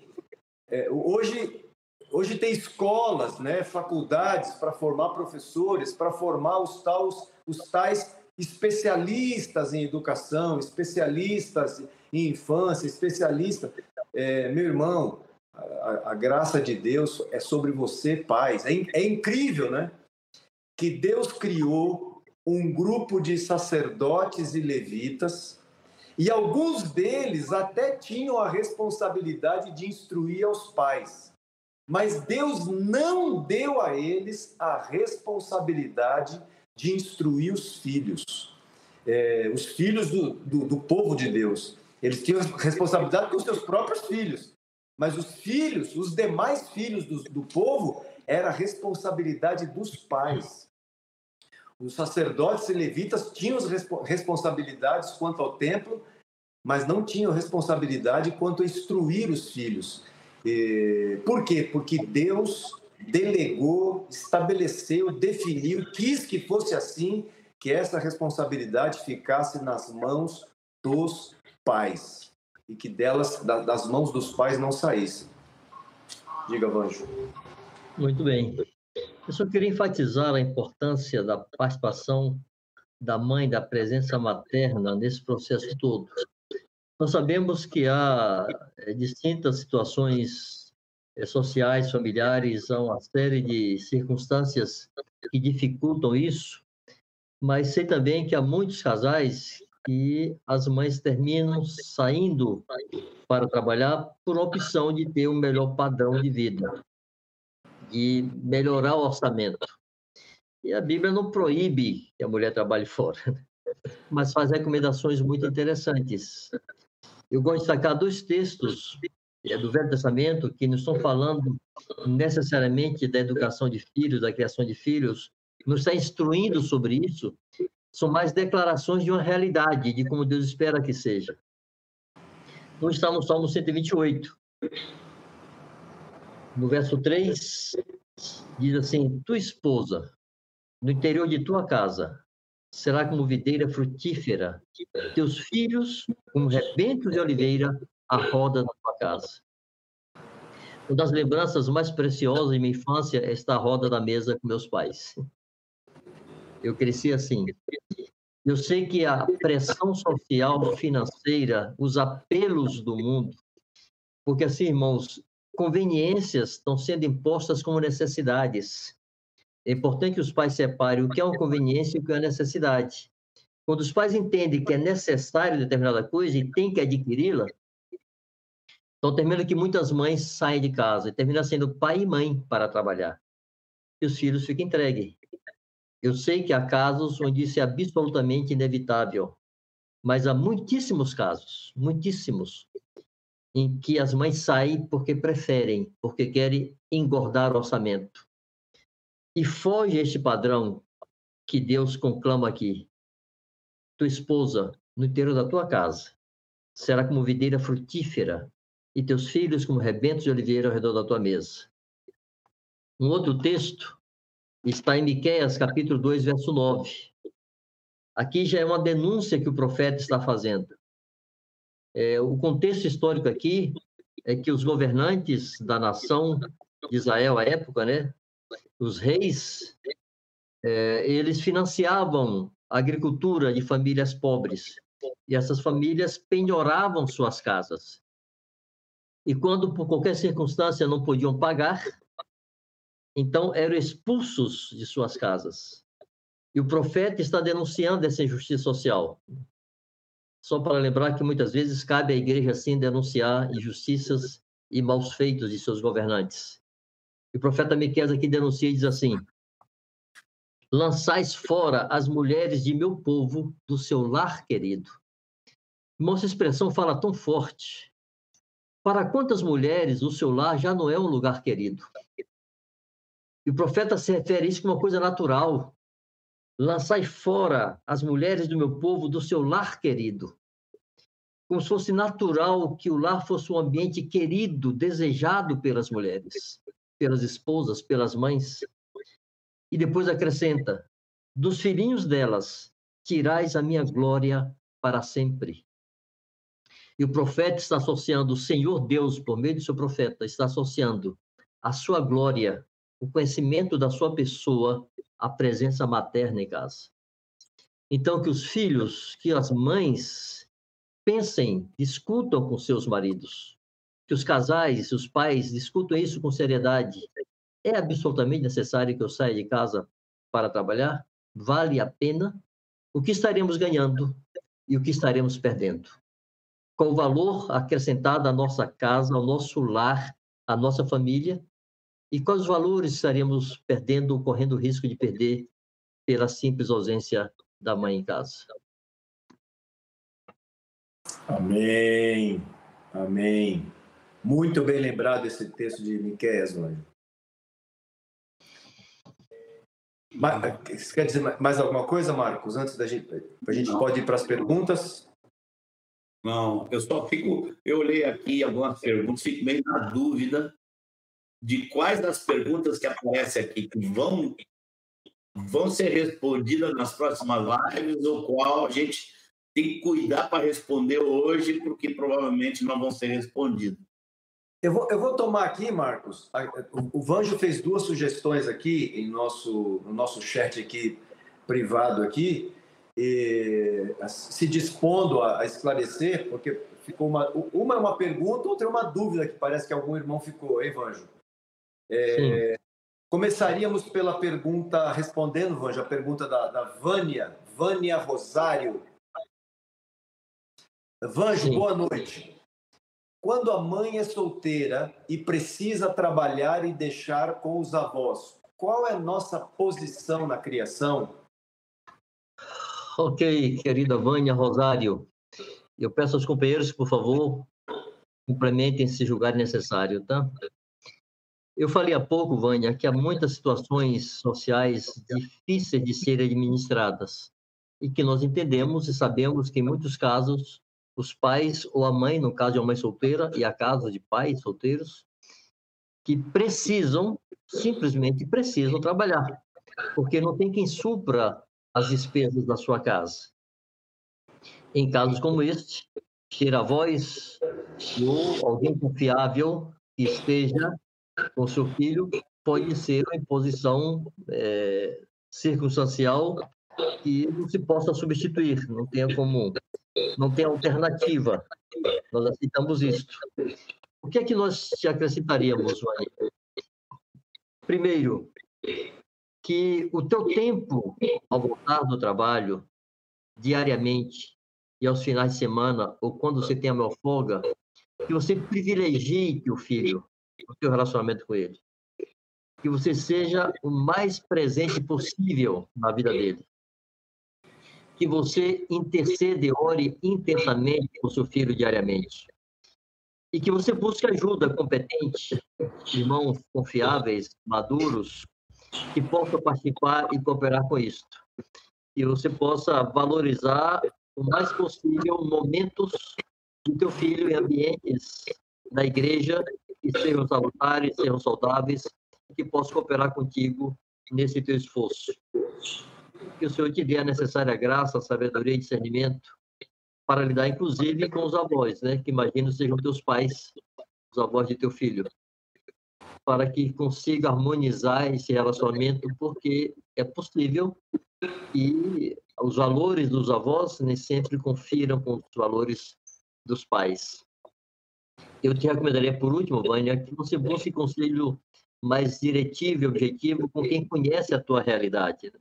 hoje tem escolas, né, faculdades para formar professores, para formar os tais especialistas em educação, especialistas em infância, especialistas. Meu irmão, a graça de Deus é sobre você, pais. É incrível, né? Que Deus criou um grupo de sacerdotes e levitas, e alguns deles até tinham a responsabilidade de instruir aos pais. Mas Deus não deu a eles a responsabilidade de instruir os filhos. Os filhos do povo de Deus. Eles tinham responsabilidade com os seus próprios filhos. Mas os filhos, os demais filhos do povo, era a responsabilidade dos pais. Os sacerdotes e levitas tinham responsabilidades quanto ao templo, mas não tinham responsabilidade quanto a instruir os filhos. Por quê? Porque Deus delegou, estabeleceu, definiu, quis que fosse assim, que essa responsabilidade ficasse nas mãos dos pais. E que das mãos dos pais não saísse. Diga, Vanjo. Muito bem. Eu só queria enfatizar a importância da participação da mãe, da presença materna nesse processo todo. Nós sabemos que há distintas situações sociais, familiares, há uma série de circunstâncias que dificultam isso, mas sei também que há muitos casais que as mães terminam saindo para trabalhar por opção de ter um melhor padrão de vida, de melhorar o orçamento. E a Bíblia não proíbe que a mulher trabalhe fora, mas faz recomendações muito interessantes. Eu gosto de destacar dois textos do Velho Testamento que não estão falando necessariamente da educação de filhos, da criação de filhos, não está instruindo sobre isso, são mais declarações de uma realidade, de como Deus espera que seja. Então, está no Salmo 128. No verso 3, diz assim: tua esposa, no interior de tua casa, será como videira frutífera, teus filhos como rebentos de oliveira à roda da tua casa. Uma das lembranças mais preciosas de minha infância é estar à roda da mesa com meus pais. Eu cresci assim. Eu sei que a pressão social, financeira, os apelos do mundo, porque assim, irmãos, conveniências estão sendo impostas como necessidades. É importante que os pais separem o que é uma conveniência e o que é uma necessidade. Quando os pais entendem que é necessário determinada coisa e tem que adquiri-la, então termina que muitas mães saem de casa e terminam sendo pai e mãe para trabalhar. E os filhos ficam entregues. Eu sei que há casos onde isso é absolutamente inevitável, mas há muitíssimos casos, muitíssimos, em que as mães saem porque preferem, porque querem engordar o orçamento. E foge este padrão que Deus conclama aqui. Tua esposa, no interior da tua casa, será como videira frutífera e teus filhos como rebentos de oliveira ao redor da tua mesa. Um outro texto está em Miqueias, capítulo 2, verso 9. Aqui já é uma denúncia que o profeta está fazendo. O contexto histórico aqui é que os governantes da nação de Israel à época, né, os reis, eles financiavam a agricultura de famílias pobres. E essas famílias penhoravam suas casas. E quando, por qualquer circunstância, não podiam pagar, então eram expulsos de suas casas. E o profeta está denunciando essa injustiça social. Só para lembrar que muitas vezes cabe à igreja, sim, denunciar injustiças e maus feitos de seus governantes. E o profeta Miqueias aqui denuncia e diz assim: lançais fora as mulheres de meu povo do seu lar querido. Nossa expressão fala tão forte. Para quantas mulheres o seu lar já não é um lugar querido? E o profeta se refere a isso como uma coisa natural. Lançai fora as mulheres do meu povo do seu lar querido. Como se fosse natural que o lar fosse um ambiente querido, desejado pelas mulheres, pelas esposas, pelas mães. E depois acrescenta: dos filhinhos delas tirais a minha glória para sempre. E o profeta está associando, o Senhor Deus, por meio do seu profeta, está associando a sua glória, o conhecimento da sua pessoa, a presença materna em casa. Então, que os filhos, que as mães pensem, discutam com seus maridos, que os casais, os pais discutam isso com seriedade. É absolutamente necessário que eu saia de casa para trabalhar? Vale a pena? O que estaremos ganhando e o que estaremos perdendo? Qual o valor acrescentado à nossa casa, ao nosso lar, à nossa família? E quais valores estaremos perdendo ou correndo o risco de perder pela simples ausência da mãe em casa? Amém, amém. Muito bem lembrado esse texto de Miqueias, mãe. Você quer dizer mais alguma coisa, Marcos? Antes da gente... A gente pode ir para as perguntas? Não, eu só fico... Eu leio aqui algumas perguntas, fico meio na dúvida de quais das perguntas que aparecem aqui que vão ser respondidas nas próximas lives, ou qual a gente tem que cuidar para responder hoje, porque provavelmente não vão ser respondidas. Eu vou tomar aqui, Marcos. O Vanjo fez duas sugestões aqui no nosso chat aqui, privado aqui, e se dispondo a esclarecer, porque ficou uma é uma pergunta, outra é uma dúvida que parece que algum irmão ficou, hein, Vanjo? Começaríamos pela pergunta, respondendo, Vanjo, a pergunta da Vânia Rosário. Vanjo, boa noite. Quando a mãe é solteira e precisa trabalhar e deixar com os avós, qual é a nossa posição na criação? Ok, querida Vânia Rosário. Eu peço aos companheiros que, por favor, complementem se julgarem necessário, tá? Eu falei há pouco, Vânia, que há muitas situações sociais difíceis de serem administradas e que nós entendemos e sabemos que, em muitos casos, os pais ou a mãe, no caso de uma mãe solteira, e há casos de pais solteiros, que precisam, simplesmente precisam trabalhar, porque não tem quem supra as despesas da sua casa. Em casos como este, ter avós ou alguém confiável que esteja com seu filho pode ser uma imposição circunstancial que não se possa substituir, não tenha como... Não tem alternativa. Nós aceitamos isto. O que é que nós te acrescentaríamos, Vânia? Primeiro, que o teu tempo ao voltar do trabalho, diariamente e aos finais de semana, ou quando você tem a maior folga, que você privilegie o filho, o teu relacionamento com ele. que você seja o mais presente possível na vida dele. Que você interceda e ore intensamente com seu filho diariamente. E que você busque ajuda competente, irmãos confiáveis, maduros, que possam participar e cooperar com isso. E você possa valorizar o mais possível momentos do teu filho em ambientes da igreja que sejam salutares, sejam saudáveis, e que possam cooperar contigo nesse teu esforço. Que o Senhor te dê a necessária graça, sabedoria e discernimento para lidar, inclusive, com os avós, né? Que imagino sejam teus pais, os avós de teu filho, para que consiga harmonizar esse relacionamento, porque é possível, e os valores dos avós nem sempre confiram com os valores dos pais. Eu te recomendaria, por último, Vânia, que você busque conselho mais diretivo e objetivo com quem conhece a tua realidade, né?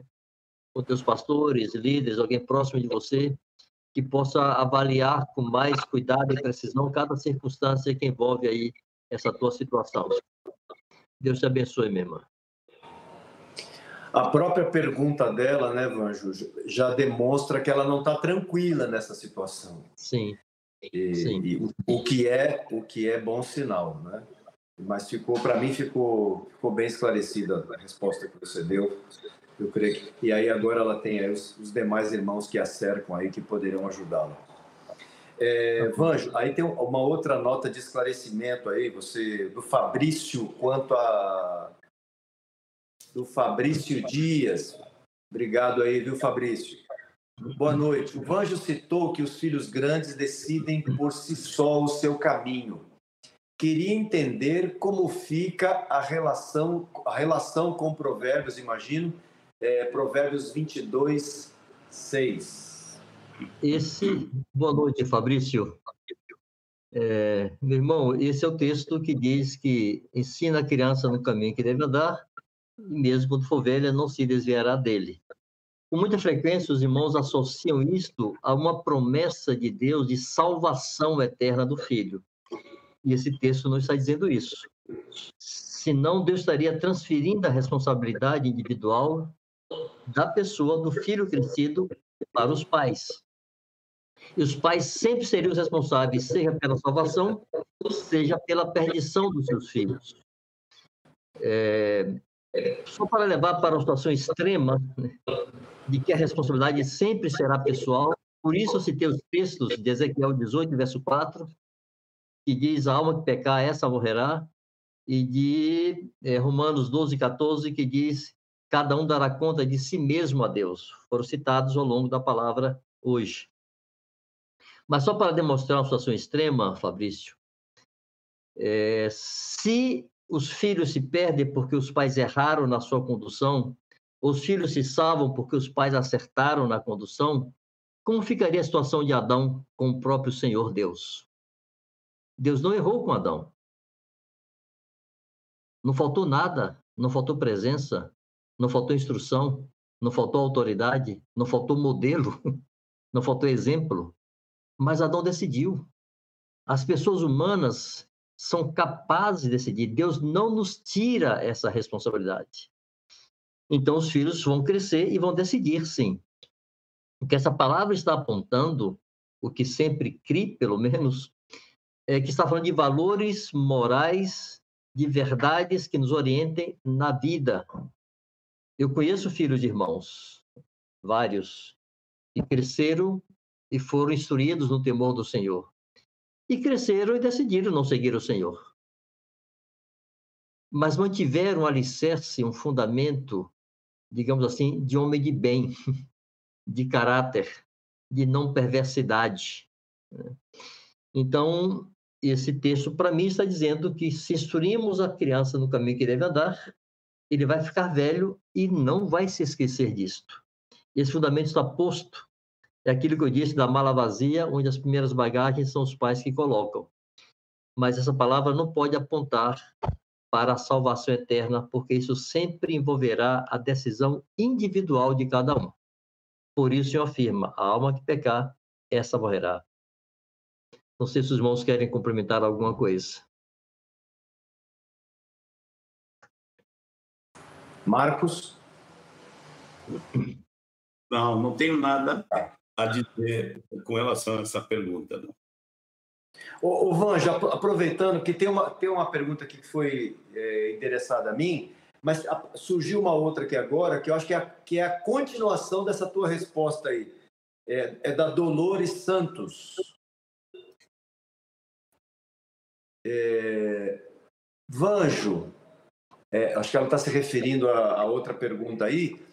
Com teus pastores, líderes, alguém próximo de você, que possa avaliar com mais cuidado e precisão cada circunstância que envolve aí essa tua situação. Deus te abençoe, minha irmã. A própria pergunta dela, né, Vanjo, já demonstra que ela não está tranquila nessa situação. Sim. E o que é bom sinal, né? Mas para mim ficou bem esclarecida a resposta que você deu. Eu creio que... E aí agora ela tem aí os demais irmãos que a cercam aí, que poderão ajudá-la. Vanjo, aí tem uma outra nota de esclarecimento aí, do Fabrício, do Fabrício Dias. Obrigado aí, viu, Fabrício? Boa noite. O Vanjo citou que os filhos grandes decidem por si só o seu caminho. Queria entender como fica a relação com Provérbios, imagino, Provérbios 22, 6. Boa noite, Fabrício. Meu irmão, esse é o texto que diz que ensina a criança no caminho que deve andar, e mesmo quando for velha, não se desviará dele. Com muita frequência, os irmãos associam isto a uma promessa de Deus de salvação eterna do filho. E esse texto não está dizendo isso. Senão, Deus estaria transferindo a responsabilidade individual da pessoa, do filho crescido, para os pais. E os pais sempre seriam os responsáveis, seja pela salvação, seja pela perdição dos seus filhos. Só para levar para uma situação extrema, né, de que a responsabilidade sempre será pessoal, por isso eu citei os textos de Ezequiel 18, verso 4, que diz: a alma que pecar, essa morrerá. E de Romanos 12, 14, que diz: cada um dará conta de si mesmo a Deus. Foram citados ao longo da palavra hoje. Mas só para demonstrar uma situação extrema, Fabrício, se os filhos se perdem porque os pais erraram na sua condução, os filhos se salvam porque os pais acertaram na condução, como ficaria a situação de Adão com o próprio Senhor Deus? Deus não errou com Adão. Não faltou nada, não faltou presença, não faltou instrução, não faltou autoridade, não faltou modelo, não faltou exemplo. Mas Adão decidiu. As pessoas humanas são capazes de decidir. Deus não nos tira essa responsabilidade. Então, os filhos vão crescer e vão decidir, sim. O que essa palavra está apontando, o que sempre crie, pelo menos, é que está falando de valores morais, de verdades que nos orientem na vida. Eu conheço filhos de irmãos, vários, que cresceram e foram instruídos no temor do Senhor. E cresceram e decidiram não seguir o Senhor. Mas mantiveram um alicerce, um fundamento, digamos assim, de homem de bem, de caráter, de não perversidade. Então, esse texto, para mim, está dizendo que se instruirmos a criança no caminho que deve andar, ele vai ficar velho e não vai se esquecer disto. Esse fundamento está posto. É aquilo que eu disse da mala vazia, onde as primeiras bagagens são os pais que colocam. Mas essa palavra não pode apontar para a salvação eterna, porque isso sempre envolverá a decisão individual de cada um. Por isso, o Senhor afirma: a alma que pecar, essa morrerá. Não sei se os irmãos querem complementar alguma coisa. Marcos? Não, não tenho nada a dizer com relação a essa pergunta. Ô Vange, aproveitando que tem uma pergunta aqui que foi endereçada a mim, mas surgiu uma outra aqui agora, que eu acho que é a continuação dessa tua resposta aí. É da Dolores Santos. Vanjo, acho que ela está se referindo a outra pergunta aí.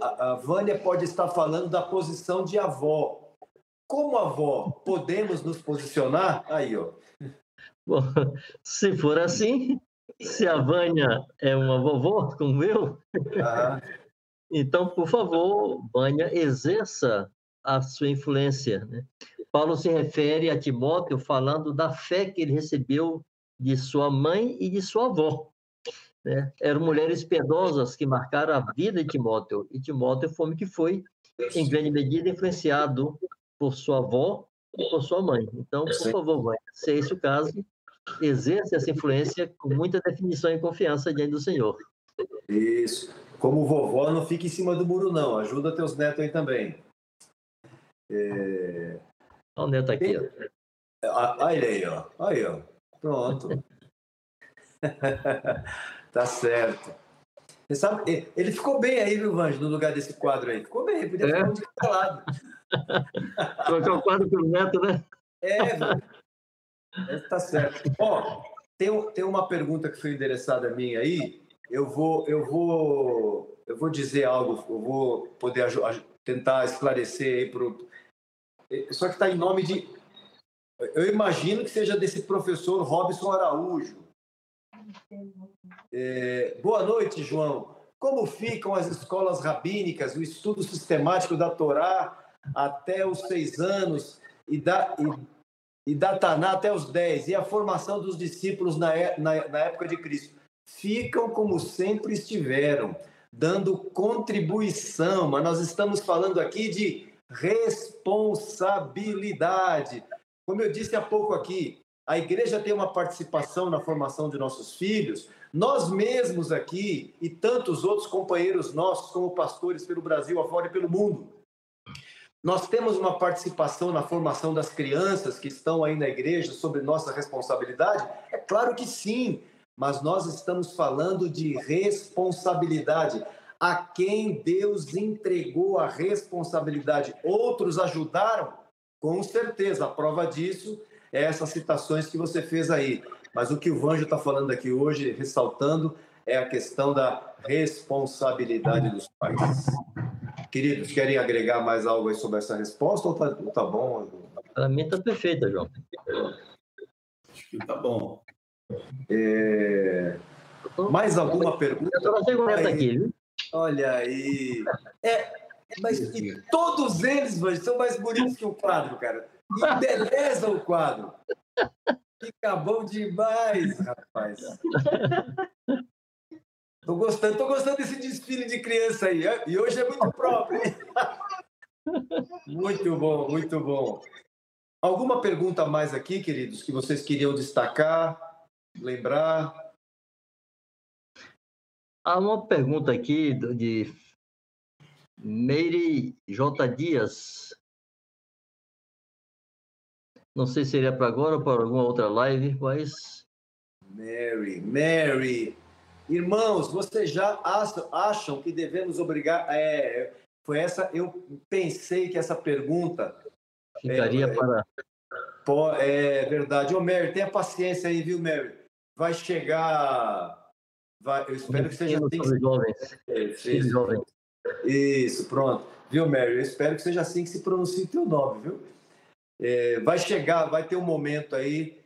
A Vânia pode estar falando da posição de avó. Como avó, podemos nos posicionar? Aí, ó. Bom, se for assim, se a Vânia é uma vovó, como eu, então, por favor, Vânia, exerça a sua influência, né? Paulo se refere a Timóteo falando da fé que ele recebeu de sua mãe e de sua avó, né? Eram mulheres piedosas que marcaram a vida de Timóteo, e Timóteo foi o que foi, em grande medida, influenciado por sua avó e por sua mãe. Então, por favor, mãe, se é esse o caso, exerça essa influência com muita definição e confiança diante do Senhor. Isso. Como vovó, não fique em cima do muro, não. Ajuda teus netos aí também. Olha o neto aqui, ó. Aí, ó. Pronto. Tá certo. Você sabe, ele ficou bem aí, viu, Vange, no lugar desse quadro aí. Ficou bem, podia ficar muito calado. Trocar o quadro pelo neto, né? Tá certo. Ó, tem uma pergunta que foi endereçada a mim aí. Eu vou dizer algo, eu vou poder tentar esclarecer aí pro... Só que está em nome de... Eu imagino que seja desse professor Robson Araújo. Boa noite, João. Como ficam as escolas rabínicas, o estudo sistemático da Torá até os 6 anos e da Taná até os 10, e a formação dos discípulos na época de Cristo? Ficam como sempre estiveram, dando contribuição, mas nós estamos falando aqui de responsabilidade. Como eu disse há pouco aqui, a igreja tem uma participação na formação de nossos filhos. Nós mesmos aqui e tantos outros companheiros nossos, como pastores pelo Brasil afora e pelo mundo, nós temos uma participação na formação das crianças que estão aí na igreja sobre nossa responsabilidade? É claro que sim, mas nós estamos falando de responsabilidade. A quem Deus entregou a responsabilidade. Outros ajudaram? Com certeza. A prova disso é essas citações que você fez aí. Mas o que o Vanjo está falando aqui hoje, ressaltando, é a questão da responsabilidade dos pais. Queridos, querem agregar mais algo aí sobre essa resposta ou tá bom? Para mim está perfeita, João. Acho que está bom. Mais alguma pergunta? Eu chego nessa aqui, viu? Olha aí. Mas e todos eles, Vange, são mais bonitos que o quadro, cara. Embeleza o quadro. Fica bom demais, rapaz. Tô gostando desse desfile de criança aí. E hoje é muito próprio, hein? Muito bom, muito bom. Alguma pergunta a mais aqui, queridos, que vocês queriam destacar, lembrar? Há uma pergunta aqui de Meire J. Dias. Não sei se seria para agora ou para alguma outra live, mas... Mary. Irmãos, vocês já acham que devemos obrigar... Foi essa, eu pensei que essa pergunta... Ficaria para... É verdade. Ô, Mary, tenha paciência aí, viu, Mary? Vai chegar... Eu espero que seja assim. Isso, pronto. Viu, Mary? Eu espero que seja assim que se pronuncie teu nome, viu? Vai chegar, vai ter um momento aí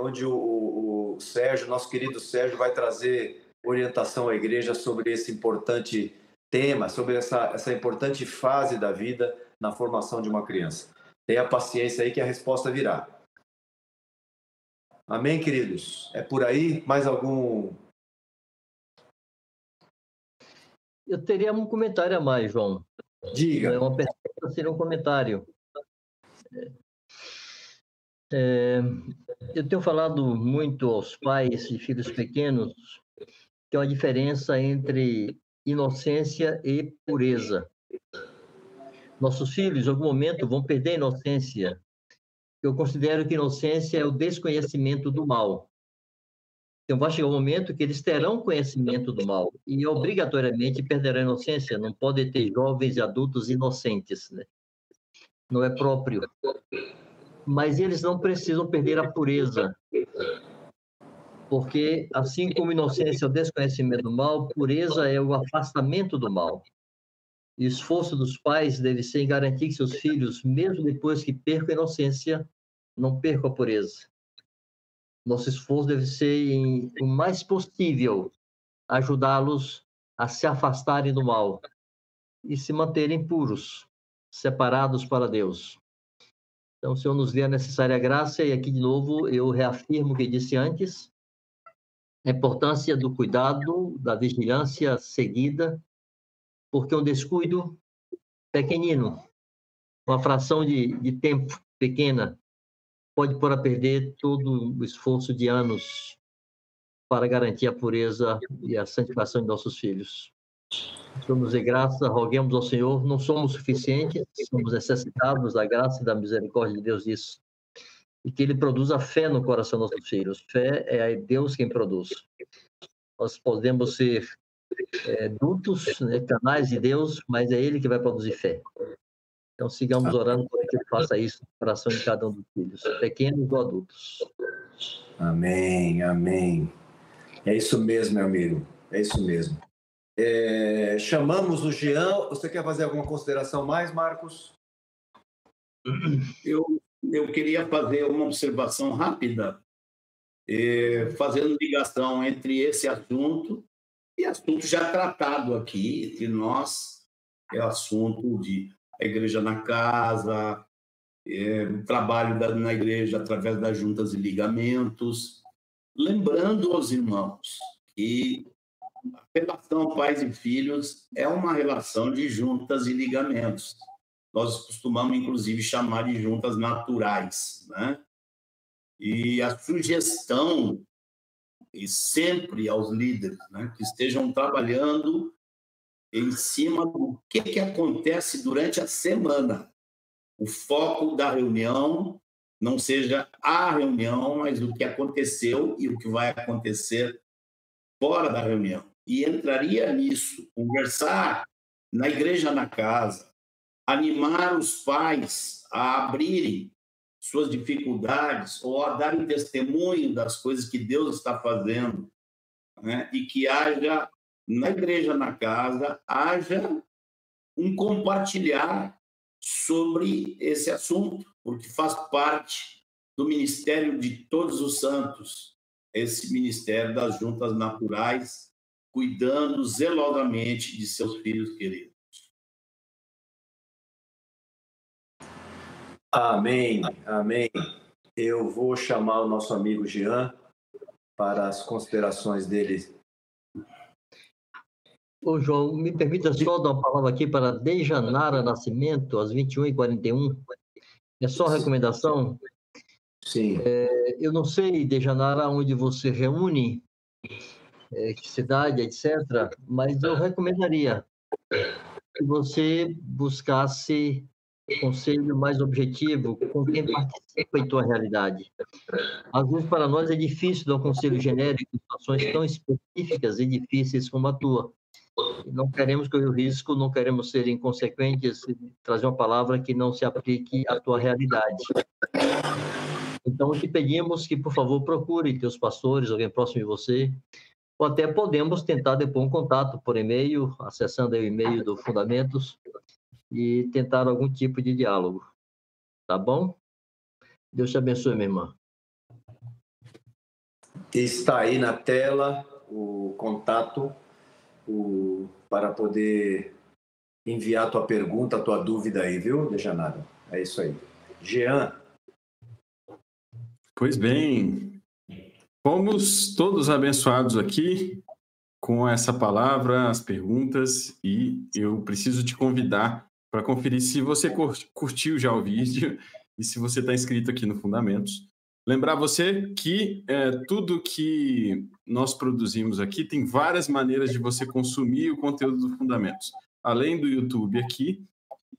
onde o Sérgio, nosso querido Sérgio, vai trazer orientação à igreja sobre esse importante tema, sobre essa importante fase da vida na formação de uma criança. Tenha paciência aí que a resposta virá. Amém, queridos? É por aí? Mais algum? Eu teria um comentário a mais, João. Diga. É uma pergunta, seria um comentário. Eu tenho falado muito aos pais de filhos pequenos tem uma diferença entre inocência e pureza. Nossos filhos, em algum momento, vão perder a inocência. Eu considero que inocência é o desconhecimento do mal. Então, vai chegar um momento que eles terão conhecimento do mal e, obrigatoriamente, perderão a inocência. Não pode ter jovens e adultos inocentes, né? Não é próprio. Mas eles não precisam perder a pureza. Porque, assim como inocência é o desconhecimento do mal, pureza é o afastamento do mal. E o esforço dos pais deve ser em garantir que seus filhos, mesmo depois que percam a inocência, não percam a pureza. Nosso esforço deve ser em, o mais possível, ajudá-los a se afastarem do mal e se manterem puros, separados para Deus. Então, o Senhor nos dê a necessária graça, e aqui de novo eu reafirmo o que disse antes, a importância do cuidado, da vigilância seguida, porque um descuido pequenino, uma fração de tempo pequena, pode pôr a perder todo o esforço de anos para garantir a pureza e a santificação de nossos filhos. Somos de graça, roguemos ao Senhor, não somos suficientes, somos necessitados da graça e da misericórdia de Deus disso. E que Ele produza fé no coração dos nossos filhos. Fé é Deus quem produz. Nós podemos ser dutos, né, canais de Deus, mas é Ele que vai produzir fé. Então, sigamos orando para que Ele faça isso no coração de cada um dos filhos, pequenos ou adultos. Amém, amém. É isso mesmo, meu amigo, é isso mesmo. Chamamos o Jean. Você quer fazer alguma consideração mais, Marcos? Eu queria fazer uma observação rápida, fazendo ligação entre esse assunto e assunto já tratado aqui entre nós, é o assunto de a igreja na casa, o trabalho na igreja através das juntas e ligamentos. Lembrando aos irmãos que a relação pais e filhos é uma relação de juntas e ligamentos. Nós costumamos, inclusive, chamar de juntas naturais, né? E a sugestão é sempre aos líderes, né, que estejam trabalhando em cima do que acontece durante a semana. O foco da reunião não seja a reunião, mas o que aconteceu e o que vai acontecer fora da reunião. E entraria nisso, conversar na igreja, na casa, animar os pais a abrirem suas dificuldades ou a darem testemunho das coisas que Deus está fazendo, né? E que haja na igreja, na casa, haja um compartilhar sobre esse assunto, porque faz parte do ministério de todos os santos, esse ministério das juntas naturais, cuidando zelosamente de seus filhos queridos. Amém, amém. Eu vou chamar o nosso amigo Jean para as considerações dele. Ô, João, me permita só dar uma palavra aqui para Dejanara Nascimento, às 21h41. É só recomendação? Sim. Eu não sei, Dejanara, onde você reúne, que cidade, etc., mas eu recomendaria que você buscasse conselho mais objetivo com quem participa em tua realidade. Às vezes, para nós, é difícil dar um conselho genérico em situações tão específicas e difíceis como a tua. Não queremos correr o risco, não queremos ser inconsequentes, trazer uma palavra que não se aplique à tua realidade. Então, te pedimos que, por favor, procure teus pastores, alguém próximo de você, ou até podemos tentar depor um contato por e-mail, acessando aí o e-mail do Fundamentos, e tentar algum tipo de diálogo. Tá bom? Deus te abençoe, minha irmã. Está aí na tela o contato para poder enviar a tua pergunta, a tua dúvida aí, viu, Dejanara? É isso aí. Jean. Pois bem, fomos todos abençoados aqui com essa palavra, as perguntas, e eu preciso te convidar para conferir se você curtiu já o vídeo e se você está inscrito aqui no Fundamentos. Lembrar você que tudo que nós produzimos aqui tem várias maneiras de você consumir o conteúdo do Fundamentos. Além do YouTube aqui,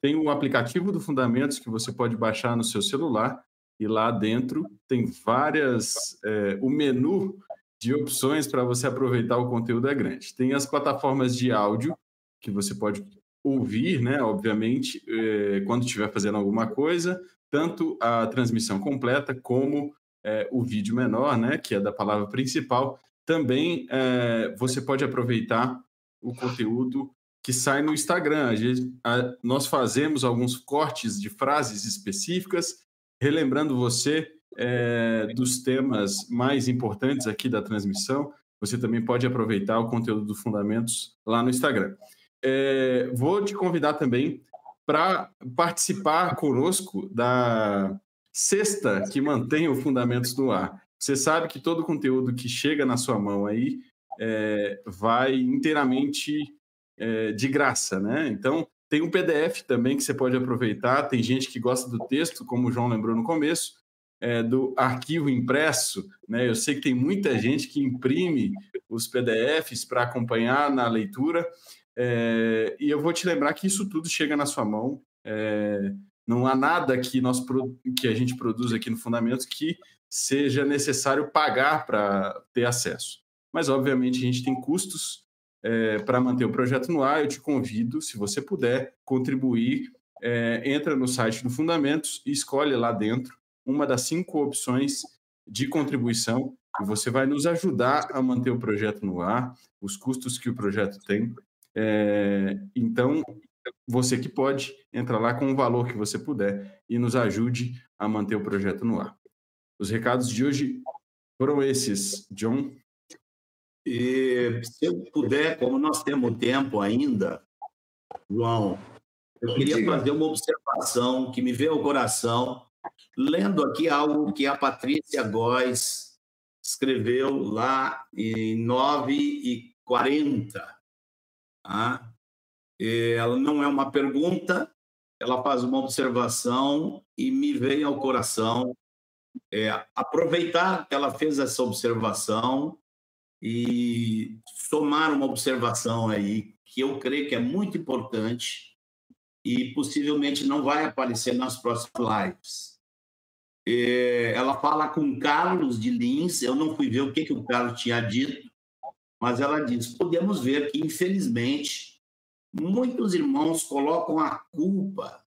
tem o aplicativo do Fundamentos que você pode baixar no seu celular e lá dentro tem várias... o menu de opções para você aproveitar o conteúdo é grande. Tem as plataformas de áudio que você pode ouvir, né? Obviamente, quando estiver fazendo alguma coisa, tanto a transmissão completa como o vídeo menor, né, que é da palavra principal, também você pode aproveitar o conteúdo que sai no Instagram. Nós fazemos alguns cortes de frases específicas, relembrando você dos temas mais importantes aqui da transmissão. Você também pode aproveitar o conteúdo do Fundamentos lá no Instagram. Vou te convidar também para participar conosco da cesta que mantém o Fundamentos no ar. Você sabe que todo o conteúdo que chega na sua mão aí vai inteiramente de graça, né? Então, tem um PDF também que você pode aproveitar. Tem gente que gosta do texto, como o João lembrou no começo, do arquivo impresso, né? Eu sei que tem muita gente que imprime os PDFs para acompanhar na leitura. E eu vou te lembrar que isso tudo chega na sua mão. Não há nada que a gente produz aqui no Fundamentos que seja necessário pagar para ter acesso. Mas, obviamente, a gente tem custos para manter o projeto no ar. Eu te convido, se você puder, contribuir. Entra no site do Fundamentos e escolhe lá dentro uma das 5 opções de contribuição e você vai nos ajudar a manter o projeto no ar, os custos que o projeto tem. Então, você que pode, entra lá com o valor que você puder e nos ajude a manter o projeto no ar. Os recados de hoje foram esses, John. E, se eu puder, como nós temos tempo ainda, João, eu queria fazer uma observação que me veio ao coração, lendo aqui algo que a Patrícia Góes escreveu lá em 9h40. Ela não é uma pergunta, ela faz uma observação e me veio ao coração aproveitar que ela fez essa observação e somar uma observação aí que eu creio que é muito importante e possivelmente não vai aparecer nas próximas lives. Ela fala com Carlos de Lins, eu não fui ver o que o Carlos tinha dito, mas ela diz, podemos ver que, infelizmente, muitos irmãos colocam a culpa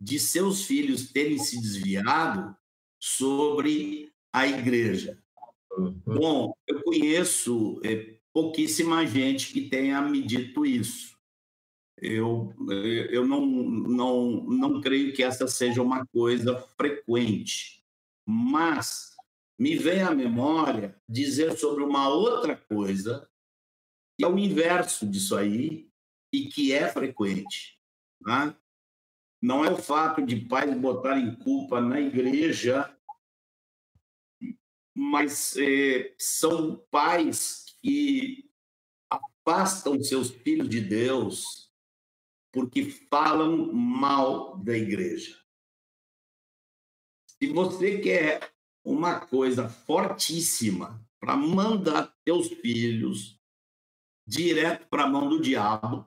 de seus filhos terem se desviado sobre a igreja. Bom, eu conheço pouquíssima gente que tenha me dito isso. Eu não creio que essa seja uma coisa frequente, mas... me vem à memória dizer sobre uma outra coisa que é o inverso disso aí e que é frequente. Tá? Não é o fato de pais botarem culpa na igreja, mas são pais que afastam seus filhos de Deus porque falam mal da igreja. Se você quer... uma coisa fortíssima para mandar teus filhos direto para a mão do diabo,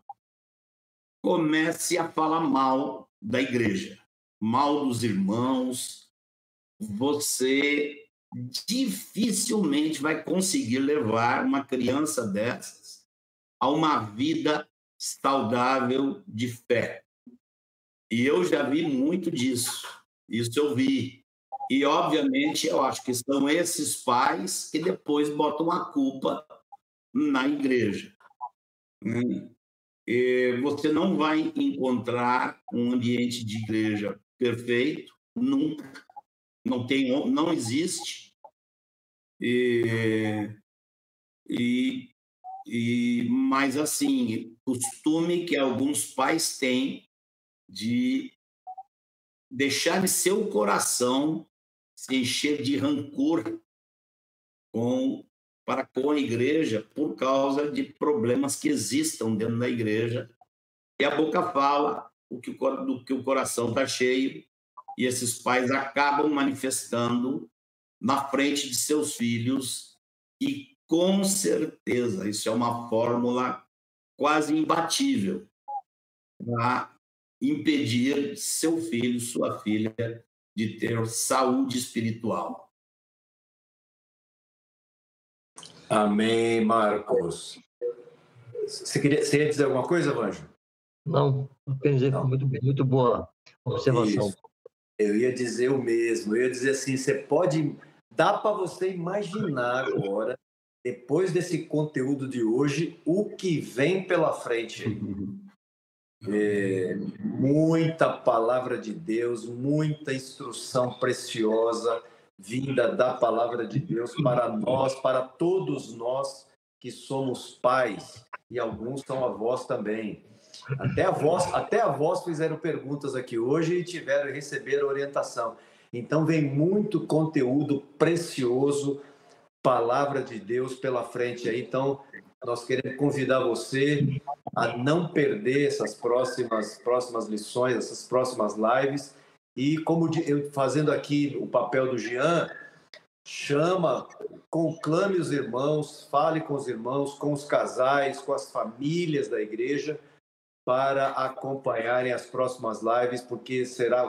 comece a falar mal da igreja, mal dos irmãos, você dificilmente vai conseguir levar uma criança dessas a uma vida saudável de fé. E eu já vi muito disso, isso eu vi. E, obviamente, eu acho que são esses pais que depois botam a culpa na igreja. E você não vai encontrar um ambiente de igreja perfeito, nunca. Não existe. Mas, assim, costume que alguns pais têm de deixar seu coração se encher de rancor com a igreja por causa de problemas que existam dentro da igreja. E a boca fala do que o coração está cheio e esses pais acabam manifestando na frente de seus filhos, e com certeza isso é uma fórmula quase imbatível para impedir seu filho, sua filha, de ter saúde espiritual. Amém, Marcos. Você queria dizer alguma coisa, Vanjo? Não, apenas dizer que foi muito boa observação. Isso. Eu ia dizer o mesmo. Eu ia dizer assim, você pode... Dá para você imaginar agora, depois desse conteúdo de hoje, o que vem pela frente. É, muita palavra de Deus, muita instrução preciosa vinda da palavra de Deus para nós, para todos nós que somos pais, e alguns são avós também. Até avós fizeram perguntas aqui hoje e tiveram que receber orientação. Então, vem muito conteúdo precioso, palavra de Deus pela frente aí. Então, nós queremos convidar você a não perder essas próximas lições, essas próximas lives. E como eu fazendo aqui o papel do Jean, chama, conclame os irmãos, fale com os irmãos, com os casais, com as famílias da igreja, para acompanharem as próximas lives, porque será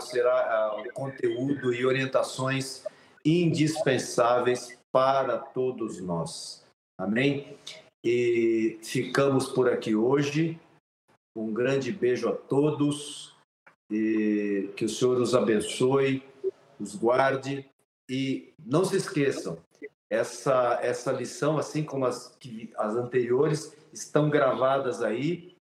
conteúdo e orientações indispensáveis para todos nós. Amém? E ficamos por aqui hoje. Um grande beijo a todos. E que o Senhor os abençoe, os guarde. E não se esqueçam, essa lição, assim como as anteriores, estão gravadas aí.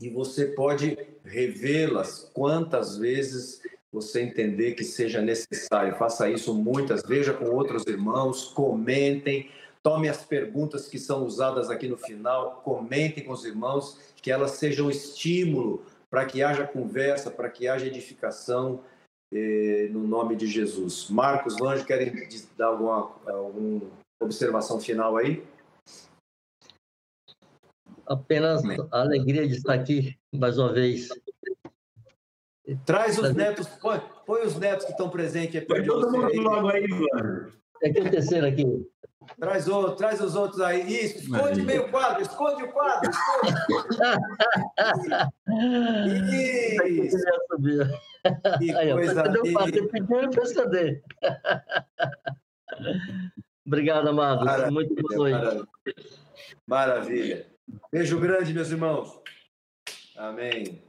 E você pode revê-las quantas vezes você entender que seja necessário. Faça isso muitas, veja com outros irmãos, comentem, tome as perguntas que são usadas aqui no final, comentem com os irmãos, que elas sejam estímulo para que haja conversa, para que haja edificação, no nome de Jesus. Marcos, Vanjo, querem dar alguma observação final aí? Apenas a alegria de estar aqui mais uma vez. Traz os netos, põe os netos que estão presentes. Todo mundo logo aí, mano. É que o terceiro aqui. Traz os outros aí. Isso, esconde meio quadro, esconde o quadro. Esconde. Isso. Que coisa linda. Obrigado, amado. Muito boa noite. Maravilha. Beijo grande, meus irmãos. Amém.